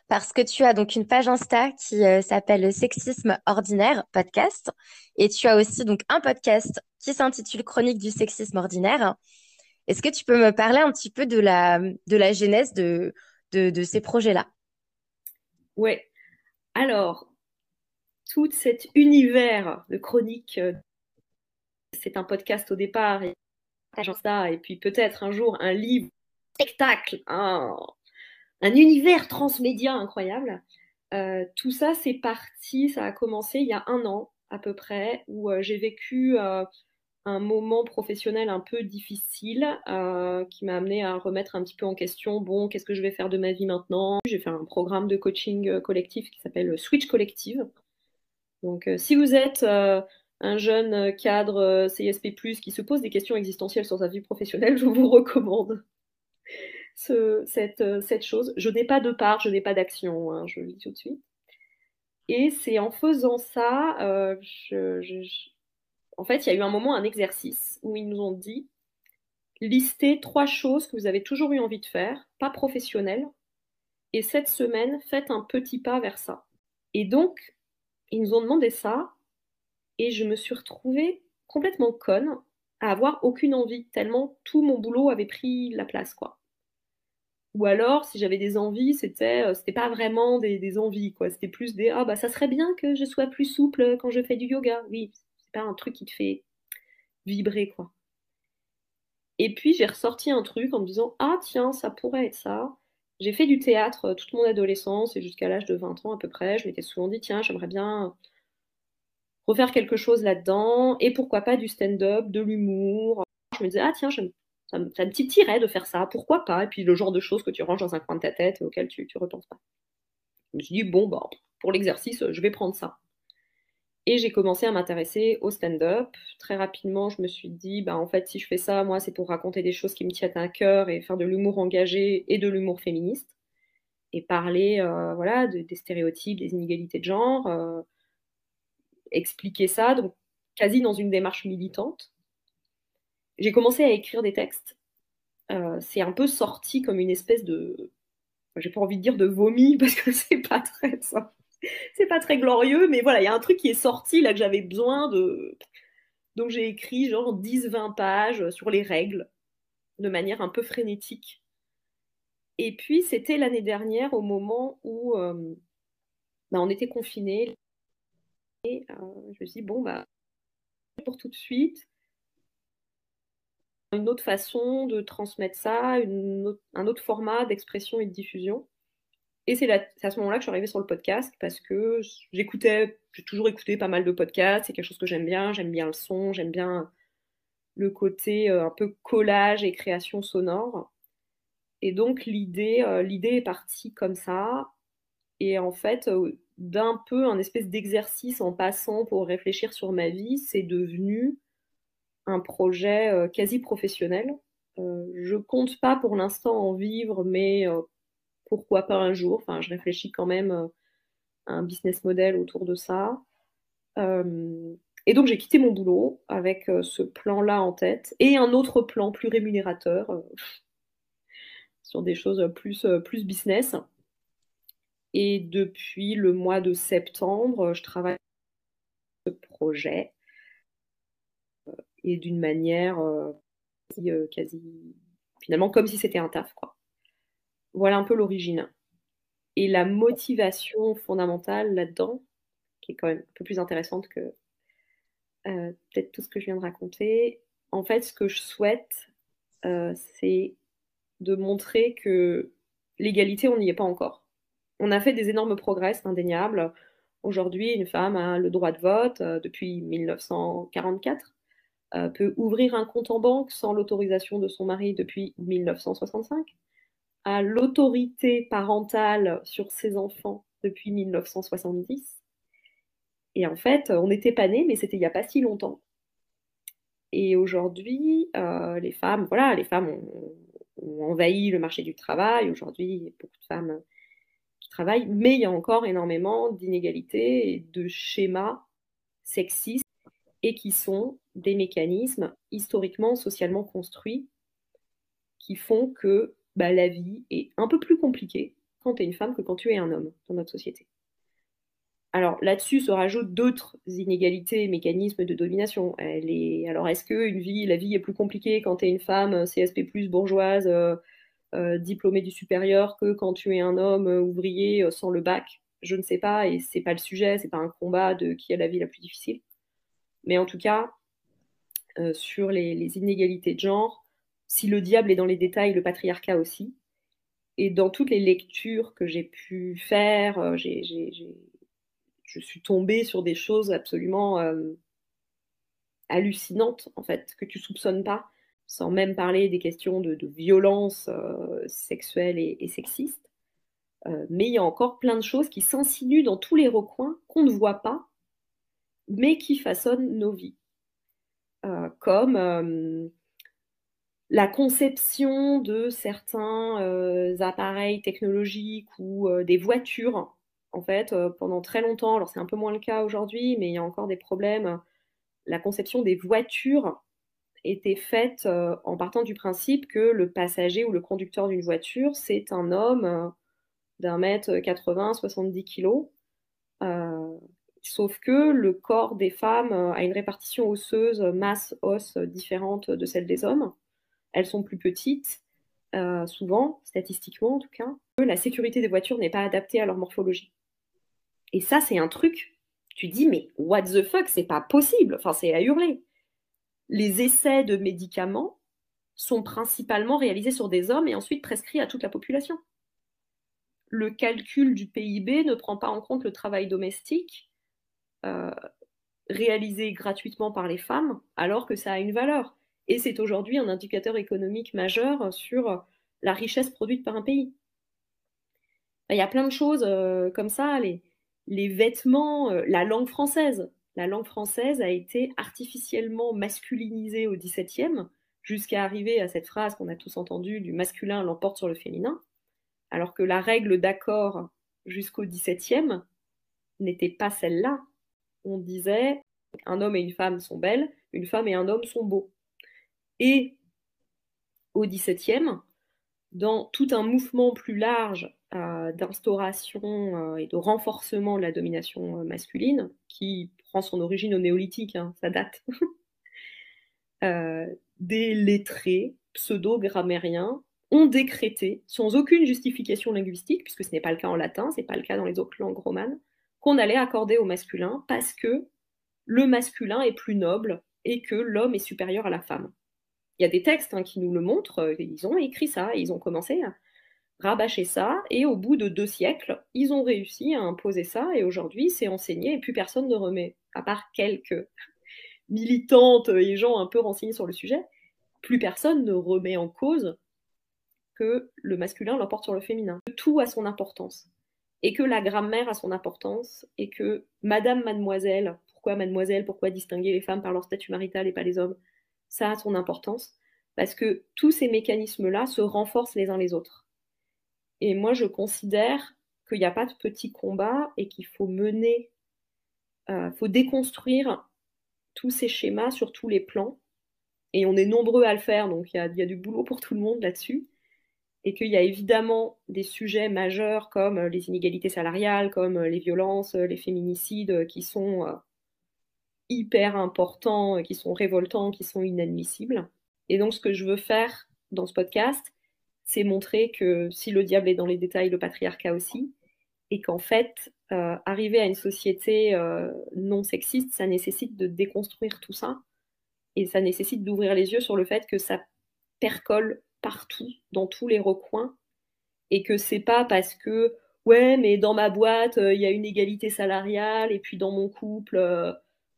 parce que tu as donc une page Insta qui s'appelle Sexisme Ordinaire Podcast et tu as aussi donc un podcast qui s'intitule Chroniques du Sexisme Ordinaire. Est-ce que tu peux me parler un petit peu de la genèse de ces projets-là? Ouais. Alors, tout cet univers de chroniques, c'est un podcast au départ et ça, et puis peut-être un jour un livre, un spectacle, un univers transmédia incroyable. Tout ça, c'est parti, ça a commencé il y a 1 an à peu près, où j'ai vécu un moment professionnel un peu difficile qui m'a amenée à remettre un petit peu en question, qu'est-ce que je vais faire de ma vie maintenant? J'ai fait un programme de coaching collectif qui s'appelle Switch Collective. Si vous êtes... un jeune cadre CSP+, qui se pose des questions existentielles sur sa vie professionnelle, je vous recommande cette chose. Je n'ai pas de part, je n'ai pas d'action, hein, je le dis tout de suite. Et c'est en faisant ça, en fait, il y a eu un moment, un exercice, où ils nous ont dit, listez 3 choses que vous avez toujours eu envie de faire, pas professionnelles, et cette semaine, faites un petit pas vers ça. Et donc, ils nous ont demandé ça, et je me suis retrouvée complètement conne à avoir aucune envie, tellement tout mon boulot avait pris la place, quoi. Ou alors, si j'avais des envies, c'était pas vraiment des envies, quoi. C'était plus des « Ah, bah ça serait bien que je sois plus souple quand je fais du yoga. » Oui, c'est pas un truc qui te fait vibrer, quoi. Et puis, j'ai ressorti un truc en me disant « Ah, tiens, ça pourrait être ça. » J'ai fait du théâtre toute mon adolescence et jusqu'à l'âge de 20 ans à peu près. Je m'étais souvent dit « Tiens, j'aimerais bien... refaire quelque chose là-dedans, et pourquoi pas du stand-up, de l'humour. » Je me disais, ah tiens, ça me titillerait de faire ça, pourquoi pas? Et puis le genre de choses que tu ranges dans un coin de ta tête et auquel tu repenses pas. Je me suis dit, pour l'exercice, je vais prendre ça. Et j'ai commencé à m'intéresser au stand-up. Très rapidement, je me suis dit, en fait, si je fais ça, moi, c'est pour raconter des choses qui me tiennent à cœur et faire de l'humour engagé et de l'humour féministe. Et parler des stéréotypes, des inégalités de genre... expliquer ça, donc quasi dans une démarche militante. J'ai commencé à écrire des textes. C'est un peu sorti comme une espèce de... J'ai pas envie de dire de vomi, parce que c'est pas très ça. C'est pas très glorieux, mais voilà, il y a un truc qui est sorti, là, que j'avais besoin de... Donc j'ai écrit genre 10-20 pages sur les règles, de manière un peu frénétique. Et puis, c'était l'année dernière, au moment où on était confinés. Et je me suis dit, pour tout de suite, une autre façon de transmettre ça, un autre format d'expression et de diffusion. Et c'est à ce moment-là que je suis arrivée sur le podcast, parce que j'ai toujours écouté pas mal de podcasts, c'est quelque chose que j'aime bien le son, j'aime bien le côté un peu collage et création sonore. Et donc l'idée est partie comme ça, et en fait... d'un peu un espèce d'exercice en passant pour réfléchir sur ma vie, c'est devenu un projet quasi professionnel. Je compte pas pour l'instant en vivre, mais pourquoi pas un jour. Enfin, je réfléchis quand même à un business model autour de ça. Et donc, j'ai quitté mon boulot avec ce plan-là en tête et un autre plan plus rémunérateur sur des choses plus business. Et depuis le mois de septembre, je travaille sur ce projet et d'une manière quasi finalement comme si c'était un taf, quoi. Voilà un peu l'origine. Et la motivation fondamentale là-dedans, qui est quand même un peu plus intéressante que peut-être tout ce que je viens de raconter, en fait, ce que je souhaite, c'est de montrer que l'égalité, on n'y est pas encore. On a fait des énormes progrès, c'est indéniable. Aujourd'hui, une femme a le droit de vote depuis 1944, peut ouvrir un compte en banque sans l'autorisation de son mari depuis 1965. À l'autorité parentale sur ses enfants depuis 1970. Et en fait, on n'était pas nés, mais c'était il n'y a pas si longtemps. Et aujourd'hui, les femmes, voilà, les femmes ont envahi le marché du travail. Aujourd'hui, il y a beaucoup de femmes qui travaillent, mais il y a encore énormément d'inégalités et de schémas sexistes et qui sont des mécanismes historiquement, socialement construits qui font que bah, la vie est un peu plus compliquée quand tu es une femme que quand tu es un homme dans notre société. Alors là-dessus se rajoutent d'autres inégalités, mécanismes de domination. Alors est-ce que la vie est plus compliquée quand tu es une femme CSP+, bourgeoise, diplômée du supérieur, que quand tu es un homme ouvrier sans le bac? Je ne sais pas, et c'est pas le sujet, c'est pas un combat de qui a la vie la plus difficile. Mais en tout cas, sur les inégalités de genre, si le diable est dans les détails, le patriarcat aussi. Et dans toutes les lectures que j'ai pu faire, je suis tombée sur des choses absolument hallucinantes, en fait, que tu ne soupçonnes pas, sans même parler des questions de violence sexuelle et sexiste. Mais il y a encore plein de choses qui s'insinuent dans tous les recoins, qu'on ne voit pas, mais qui façonnent nos vies. Comme... la conception de certains appareils technologiques ou des voitures, en fait, pendant très longtemps, alors c'est un peu moins le cas aujourd'hui, mais il y a encore des problèmes, la conception des voitures était faite en partant du principe que le passager ou le conducteur d'une voiture, c'est un homme d'un mètre 80, 70 kilos, sauf que le corps des femmes a une répartition osseuse, masse os différente de celle des hommes. Elles sont plus petites, souvent, statistiquement en tout cas. La sécurité des voitures n'est pas adaptée à leur morphologie. Et ça, c'est un truc, tu dis, mais what the fuck, c'est pas possible, enfin, c'est à hurler. Les essais de médicaments sont principalement réalisés sur des hommes et ensuite prescrits à toute la population. Le calcul du PIB ne prend pas en compte le travail domestique réalisé gratuitement par les femmes, alors que ça a une valeur. Et c'est aujourd'hui un indicateur économique majeur sur la richesse produite par un pays. Il y a plein de choses comme ça, les vêtements, la langue française. La langue française a été artificiellement masculinisée au XVIIe, jusqu'à arriver à cette phrase qu'on a tous entendue, du masculin l'emporte sur le féminin, alors que la règle d'accord jusqu'au XVIIe n'était pas celle-là. On disait un homme et une femme sont belles, une femme et un homme sont beaux. Et au XVIIe, dans tout un mouvement plus large d'instauration et de renforcement de la domination masculine, qui prend son origine au néolithique, hein, ça date, des lettrés pseudo-grammairiens ont décrété, sans aucune justification linguistique, puisque ce n'est pas le cas en latin, ce n'est pas le cas dans les autres langues romanes, qu'on allait accorder au masculin parce que le masculin est plus noble et que l'homme est supérieur à la femme. Il y a des textes hein, qui nous le montrent, ils ont écrit ça, ils ont commencé à rabâcher ça, et au bout de 2 siècles, ils ont réussi à imposer ça, et aujourd'hui, c'est enseigné, et plus personne ne remet, à part quelques militantes et gens un peu renseignés sur le sujet, plus personne ne remet en cause que le masculin l'emporte sur le féminin. Tout a son importance, et que la grammaire a son importance, et que madame, mademoiselle, pourquoi distinguer les femmes par leur statut marital et pas les hommes? Ça a son importance, parce que tous ces mécanismes-là se renforcent les uns les autres. Et moi, je considère qu'il n'y a pas de petit combat et qu'il faut mener, faut déconstruire tous ces schémas sur tous les plans. Et on est nombreux à le faire, donc il y a du boulot pour tout le monde là-dessus. Et qu'il y a évidemment des sujets majeurs comme les inégalités salariales, comme les violences, les féminicides, qui sont hyper importants, qui sont révoltants, qui sont inadmissibles. Et donc, ce que je veux faire dans ce podcast, c'est montrer que si le diable est dans les détails, le patriarcat aussi, et qu'en fait, arriver à une société non sexiste, ça nécessite de déconstruire tout ça, et ça nécessite d'ouvrir les yeux sur le fait que ça percole partout, dans tous les recoins, et que c'est pas parce que ouais, mais dans ma boîte, il y a une égalité salariale, et puis dans mon couple,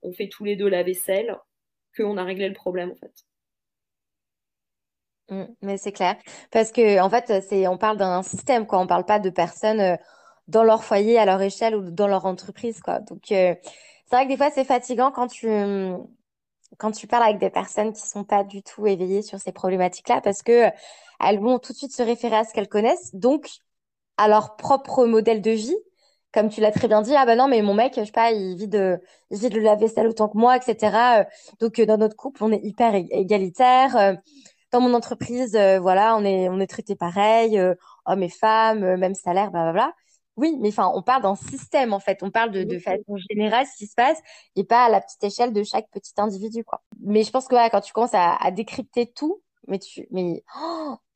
on fait tous les deux la vaisselle, qu'on a réglé le problème, en fait. Mais c'est clair, parce que en fait, on parle d'un système, quoi. On parle pas de personnes dans leur foyer, à leur échelle ou dans leur entreprise, quoi. Donc, c'est vrai que des fois, c'est fatigant quand tu parles avec des personnes qui sont pas du tout éveillées sur ces problématiques-là, parce que elles vont tout de suite se référer à ce qu'elles connaissent, donc à leur propre modèle de vie. Comme tu l'as très bien dit, ah ben non, mais mon mec, je sais pas, il vide le lave-vaisselle autant que moi, etc. Donc, dans notre couple, on est hyper égalitaire. Dans mon entreprise, voilà, on est traités pareil, hommes et femmes, même salaire, blablabla. Oui, mais enfin, on parle d'un système, en fait. On parle de façon générale, ce qui se passe, et pas à la petite échelle de chaque petit individu, quoi. Mais je pense que ouais, quand tu commences à décrypter tout,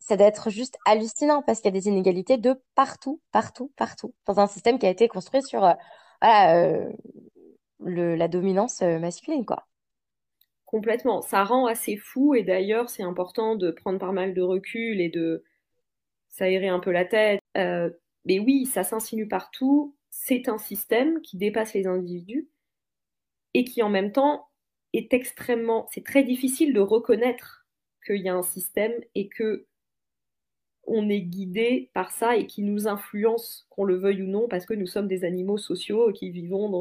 ça doit être juste hallucinant, parce qu'il y a des inégalités de partout, partout, partout, dans un système qui a été construit sur la dominance masculine, quoi. Complètement. Ça rend assez fou, et d'ailleurs, c'est important de prendre pas mal de recul et de s'aérer un peu la tête. Mais oui, ça s'insinue partout. C'est un système qui dépasse les individus et qui, en même temps, c'est très difficile de reconnaître qu'il y a un système et que on est guidé par ça et qui nous influence, qu'on le veuille ou non, parce que nous sommes des animaux sociaux qui vivons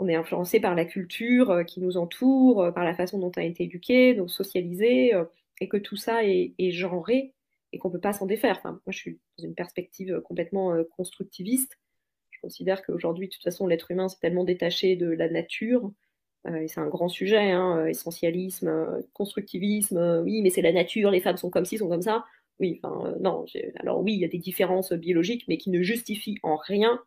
on est influencé par la culture qui nous entoure, par la façon dont on a été éduqué, donc socialisé, et que tout ça est genré et qu'on ne peut pas s'en défaire. Enfin, moi, je suis dans une perspective complètement constructiviste. Je considère qu'aujourd'hui, de toute façon, l'être humain s'est tellement détaché de la nature, et c'est un grand sujet, hein, essentialisme, constructivisme, oui, mais c'est la nature, les femmes sont comme ci, sont comme ça. Oui, enfin, non, alors oui, il y a des différences biologiques, mais qui ne justifient en rien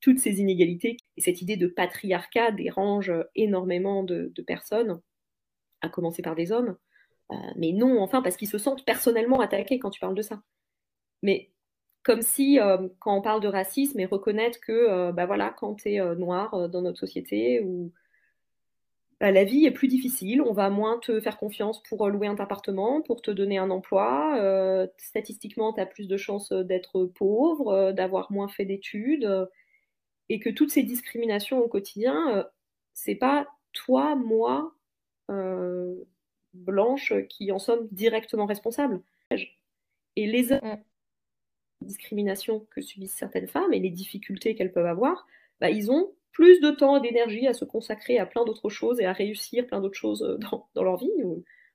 toutes ces inégalités. Et cette idée de patriarcat dérange énormément de personnes, à commencer par des hommes. Mais non, enfin, parce qu'ils se sentent personnellement attaqués quand tu parles de ça. Mais comme si, quand on parle de racisme, et reconnaître que, bah voilà, quand tu es noir dans notre société, où bah, la vie est plus difficile, on va moins te faire confiance pour louer un appartement, pour te donner un emploi. Statistiquement, tu as plus de chances d'être pauvre, d'avoir moins fait d'études, et que toutes ces discriminations au quotidien, c'est pas toi, moi, blanche, qui en sommes directement responsables. Et les discriminations que subissent certaines femmes et les difficultés qu'elles peuvent avoir, bah, ils ont plus de temps et d'énergie à se consacrer à plein d'autres choses et à réussir plein d'autres choses dans leur vie.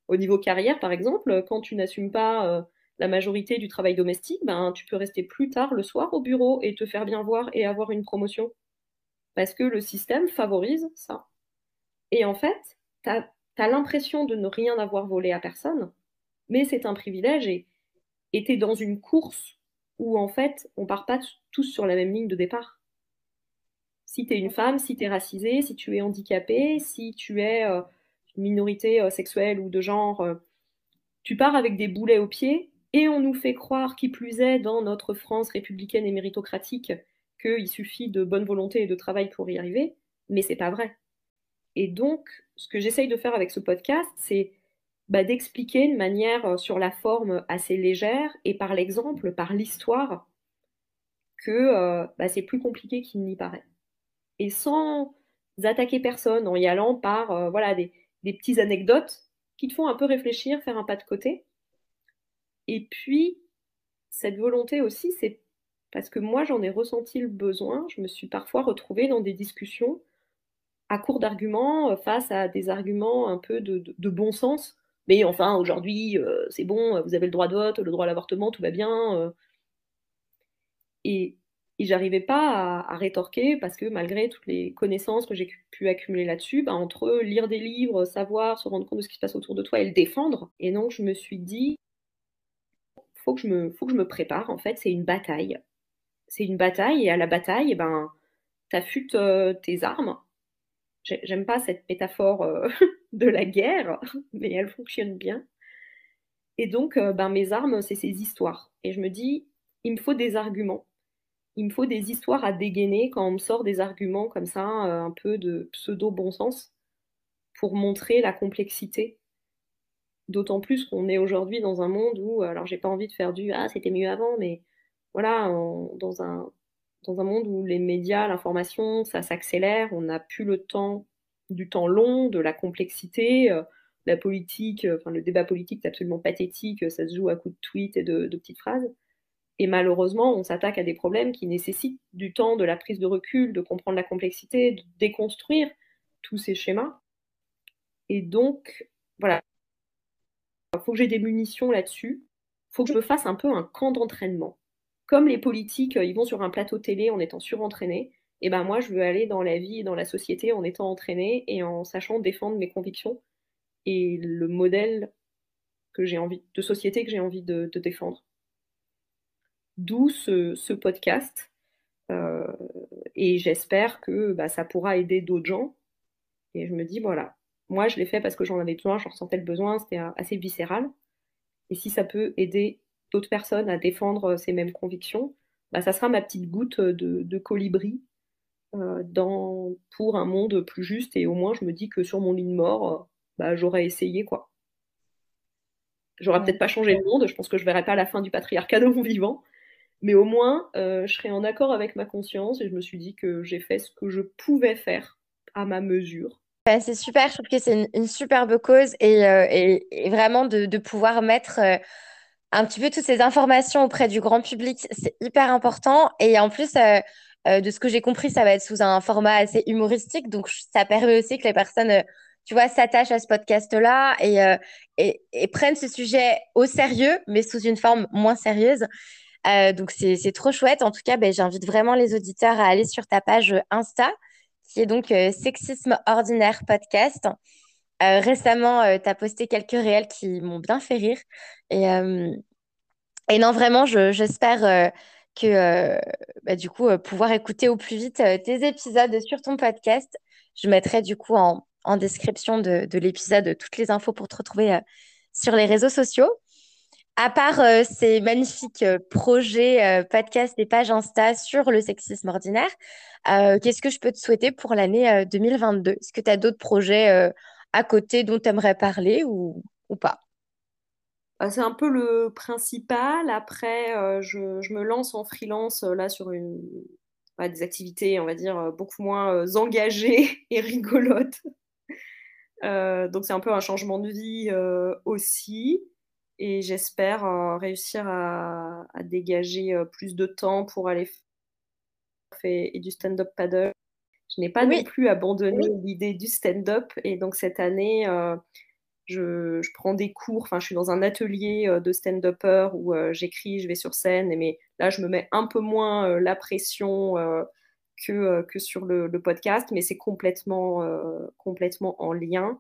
Au niveau carrière, par exemple, quand tu n'assumes pas la majorité du travail domestique, ben, tu peux rester plus tard le soir au bureau et te faire bien voir et avoir une promotion. Parce que le système favorise ça. Et en fait, t'as l'impression de ne rien avoir volé à personne, mais c'est un privilège, et t'es dans une course où, en fait, on part pas tous sur la même ligne de départ. Si t'es une femme, si t'es racisée, si tu es handicapée, si tu es une minorité sexuelle ou de genre, tu pars avec des boulets aux pieds, et on nous fait croire, qui plus est, dans notre France républicaine et méritocratique, qu'il suffit de bonne volonté et de travail pour y arriver, mais c'est pas vrai. Et donc, ce que j'essaye de faire avec ce podcast, c'est bah, d'expliquer de manière sur la forme assez légère et par l'exemple, par l'histoire, que bah, c'est plus compliqué qu'il n'y paraît. Et sans attaquer personne, en y allant par voilà, des petites anecdotes qui te font un peu réfléchir, faire un pas de côté. Et puis, cette volonté aussi, c'est parce que moi, j'en ai ressenti le besoin. Je me suis parfois retrouvée dans des discussions à court d'arguments, face à des arguments un peu de bon sens. Mais enfin, aujourd'hui, c'est bon, vous avez le droit de vote, le droit à l'avortement, tout va bien. Et j'arrivais pas à rétorquer, parce que malgré toutes les connaissances que j'ai pu accumuler là-dessus, bah, entre lire des livres, savoir, se rendre compte de ce qui se passe autour de toi et le défendre. Et donc, je me suis dit, faut que je me prépare, en fait, c'est une bataille. C'est une bataille, et à la bataille, eh ben, t'affûtes tes armes. J'aime pas cette métaphore de la guerre, mais elle fonctionne bien. Et donc, mes armes, c'est ces histoires. Et je me dis, il me faut des arguments. Il me faut des histoires à dégainer quand on me sort des arguments comme ça, un peu de pseudo-bon sens, pour montrer la complexité. D'autant plus qu'on est aujourd'hui dans un monde où, alors j'ai pas envie de faire du « Ah, c'était mieux avant », mais voilà, dans un monde où les médias, l'information, ça s'accélère, on n'a plus le temps, du temps long, de la complexité, la politique, le débat politique est absolument pathétique, ça se joue à coups de tweets et de petites phrases. Et malheureusement, on s'attaque à des problèmes qui nécessitent du temps, de la prise de recul, de comprendre la complexité, de déconstruire tous ces schémas. Et donc, voilà, il faut que j'ai des munitions là-dessus, il faut que je me fasse un peu un camp d'entraînement. Comme les politiques, ils vont sur un plateau télé en étant surentraînés, et ben moi, je veux aller dans la vie et dans la société en étant entraînée et en sachant défendre mes convictions et le modèle que j'ai envie, de société que j'ai envie de défendre. D'où ce podcast, et j'espère que ça pourra aider d'autres gens. Et je me dis, voilà, moi je l'ai fait parce que j'en avais besoin, j'en ressentais le besoin, c'était assez viscéral. Et si ça peut aider d'autres personnes à défendre ces mêmes convictions, ça sera ma petite goutte de colibri pour un monde plus juste. Et au moins, je me dis que sur mon lit de mort, j'aurais essayé, quoi. J'aurais peut-être pas changé le monde, je pense que je verrai pas la fin du patriarcat de mon vivant. Mais au moins, je serai en accord avec ma conscience et je me suis dit que j'ai fait ce que je pouvais faire à ma mesure. Ouais, c'est super, je trouve que c'est une superbe cause et vraiment de pouvoir mettre un petit peu toutes ces informations auprès du grand public, c'est hyper important. Et en plus, de ce que j'ai compris, ça va être sous un format assez humoristique, donc ça permet aussi que les personnes... tu vois, s'attachent à ce podcast-là et prennent ce sujet au sérieux, mais sous une forme moins sérieuse. Donc, c'est trop chouette. En tout cas, j'invite vraiment les auditeurs à aller sur ta page Insta, qui est donc Sexisme Ordinaire Podcast. Récemment, tu as posté quelques réels qui m'ont bien fait rire. Et non, vraiment, j'espère que, du coup, pouvoir écouter au plus vite tes épisodes sur ton podcast. Je mettrai du coup en description de l'épisode toutes les infos pour te retrouver sur les réseaux sociaux. À part ces magnifiques projets, podcasts et pages Insta sur le sexisme ordinaire, qu'est-ce que je peux te souhaiter pour l'année 2022 ? Est-ce que tu as d'autres projets à côté dont tu aimerais parler ou pas ? C'est un peu le principal. Après, je me lance en freelance là sur des activités, on va dire, beaucoup moins engagées et rigolotes. Donc c'est un peu un changement de vie aussi, et j'espère réussir à dégager plus de temps pour aller faire et du stand-up paddle. Je n'ai pas non plus abandonné l'idée du stand-up, et donc cette année je prends des cours, je suis dans un atelier de stand-upper où j'écris, je vais sur scène, mais là je me mets un peu moins la pression que sur le podcast, mais c'est complètement en lien.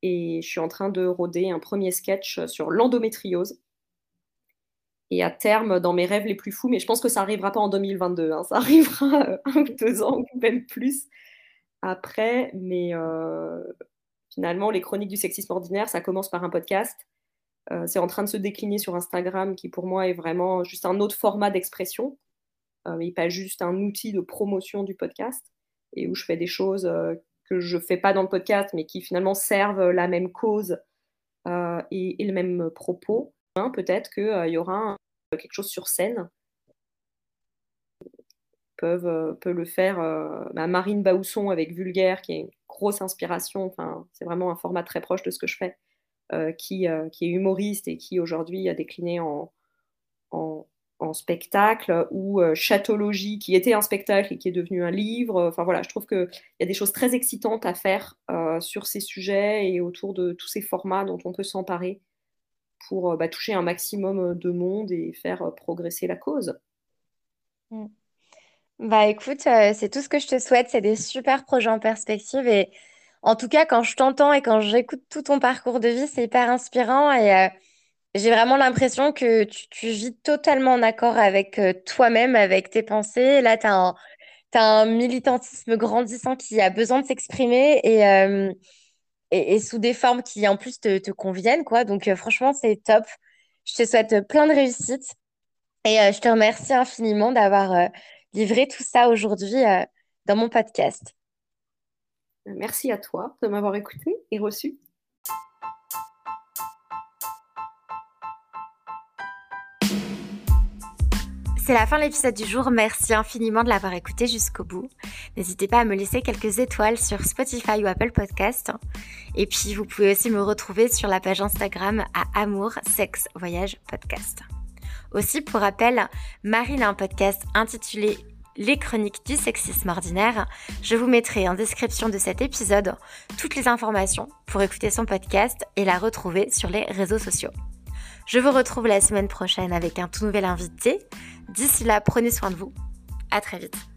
Et je suis en train de roder un premier sketch sur l'endométriose. Et à terme, dans mes rêves les plus fous, mais je pense que ça n'arrivera pas en 2022, ça arrivera 1 ou 2 ans, ou même plus, après. Mais finalement, les chroniques du sexisme ordinaire, ça commence par un podcast. C'est en train de se décliner sur Instagram, qui pour moi est vraiment juste un autre format d'expression. Mais pas juste un outil de promotion du podcast, et où je fais des choses que je ne fais pas dans le podcast, mais qui finalement servent la même cause et le même propos. Hein, peut-être qu'il y aura quelque chose sur scène. Peut le faire Marine Baousson avec Vulgaire, qui est une grosse inspiration. C'est vraiment un format très proche de ce que je fais, qui est humoriste et qui aujourd'hui a décliné en spectacle, ou Chatologie, qui était un spectacle et qui est devenu un livre. Voilà, je trouve qu'il y a des choses très excitantes à faire sur ces sujets et autour de tous ces formats dont on peut s'emparer pour toucher un maximum de monde et faire progresser la cause. Écoute, c'est tout ce que je te souhaite. C'est des super projets en perspective, et en tout cas, quand je t'entends et quand j'écoute tout ton parcours de vie, c'est hyper inspirant, et j'ai vraiment l'impression que tu vis totalement en accord avec toi-même, avec tes pensées. Là, tu as tu as un militantisme grandissant qui a besoin de s'exprimer et sous des formes qui, en plus, te conviennent, quoi. Donc, franchement, c'est top. Je te souhaite plein de réussites et je te remercie infiniment d'avoir livré tout ça aujourd'hui dans mon podcast. Merci à toi de m'avoir écouté et reçu. C'est la fin de l'épisode du jour, merci infiniment de l'avoir écouté jusqu'au bout. N'hésitez pas à me laisser quelques étoiles sur Spotify ou Apple Podcast. Et puis vous pouvez aussi me retrouver sur la page Instagram à Amour, Sexe, Voyage, Podcast. Aussi, pour rappel, Marine a un podcast intitulé Les Chroniques du Sexisme Ordinaire. Je vous mettrai en description de cet épisode toutes les informations pour écouter son podcast et la retrouver sur les réseaux sociaux. Je vous retrouve la semaine prochaine avec un tout nouvel invité. D'ici là, prenez soin de vous. À très vite.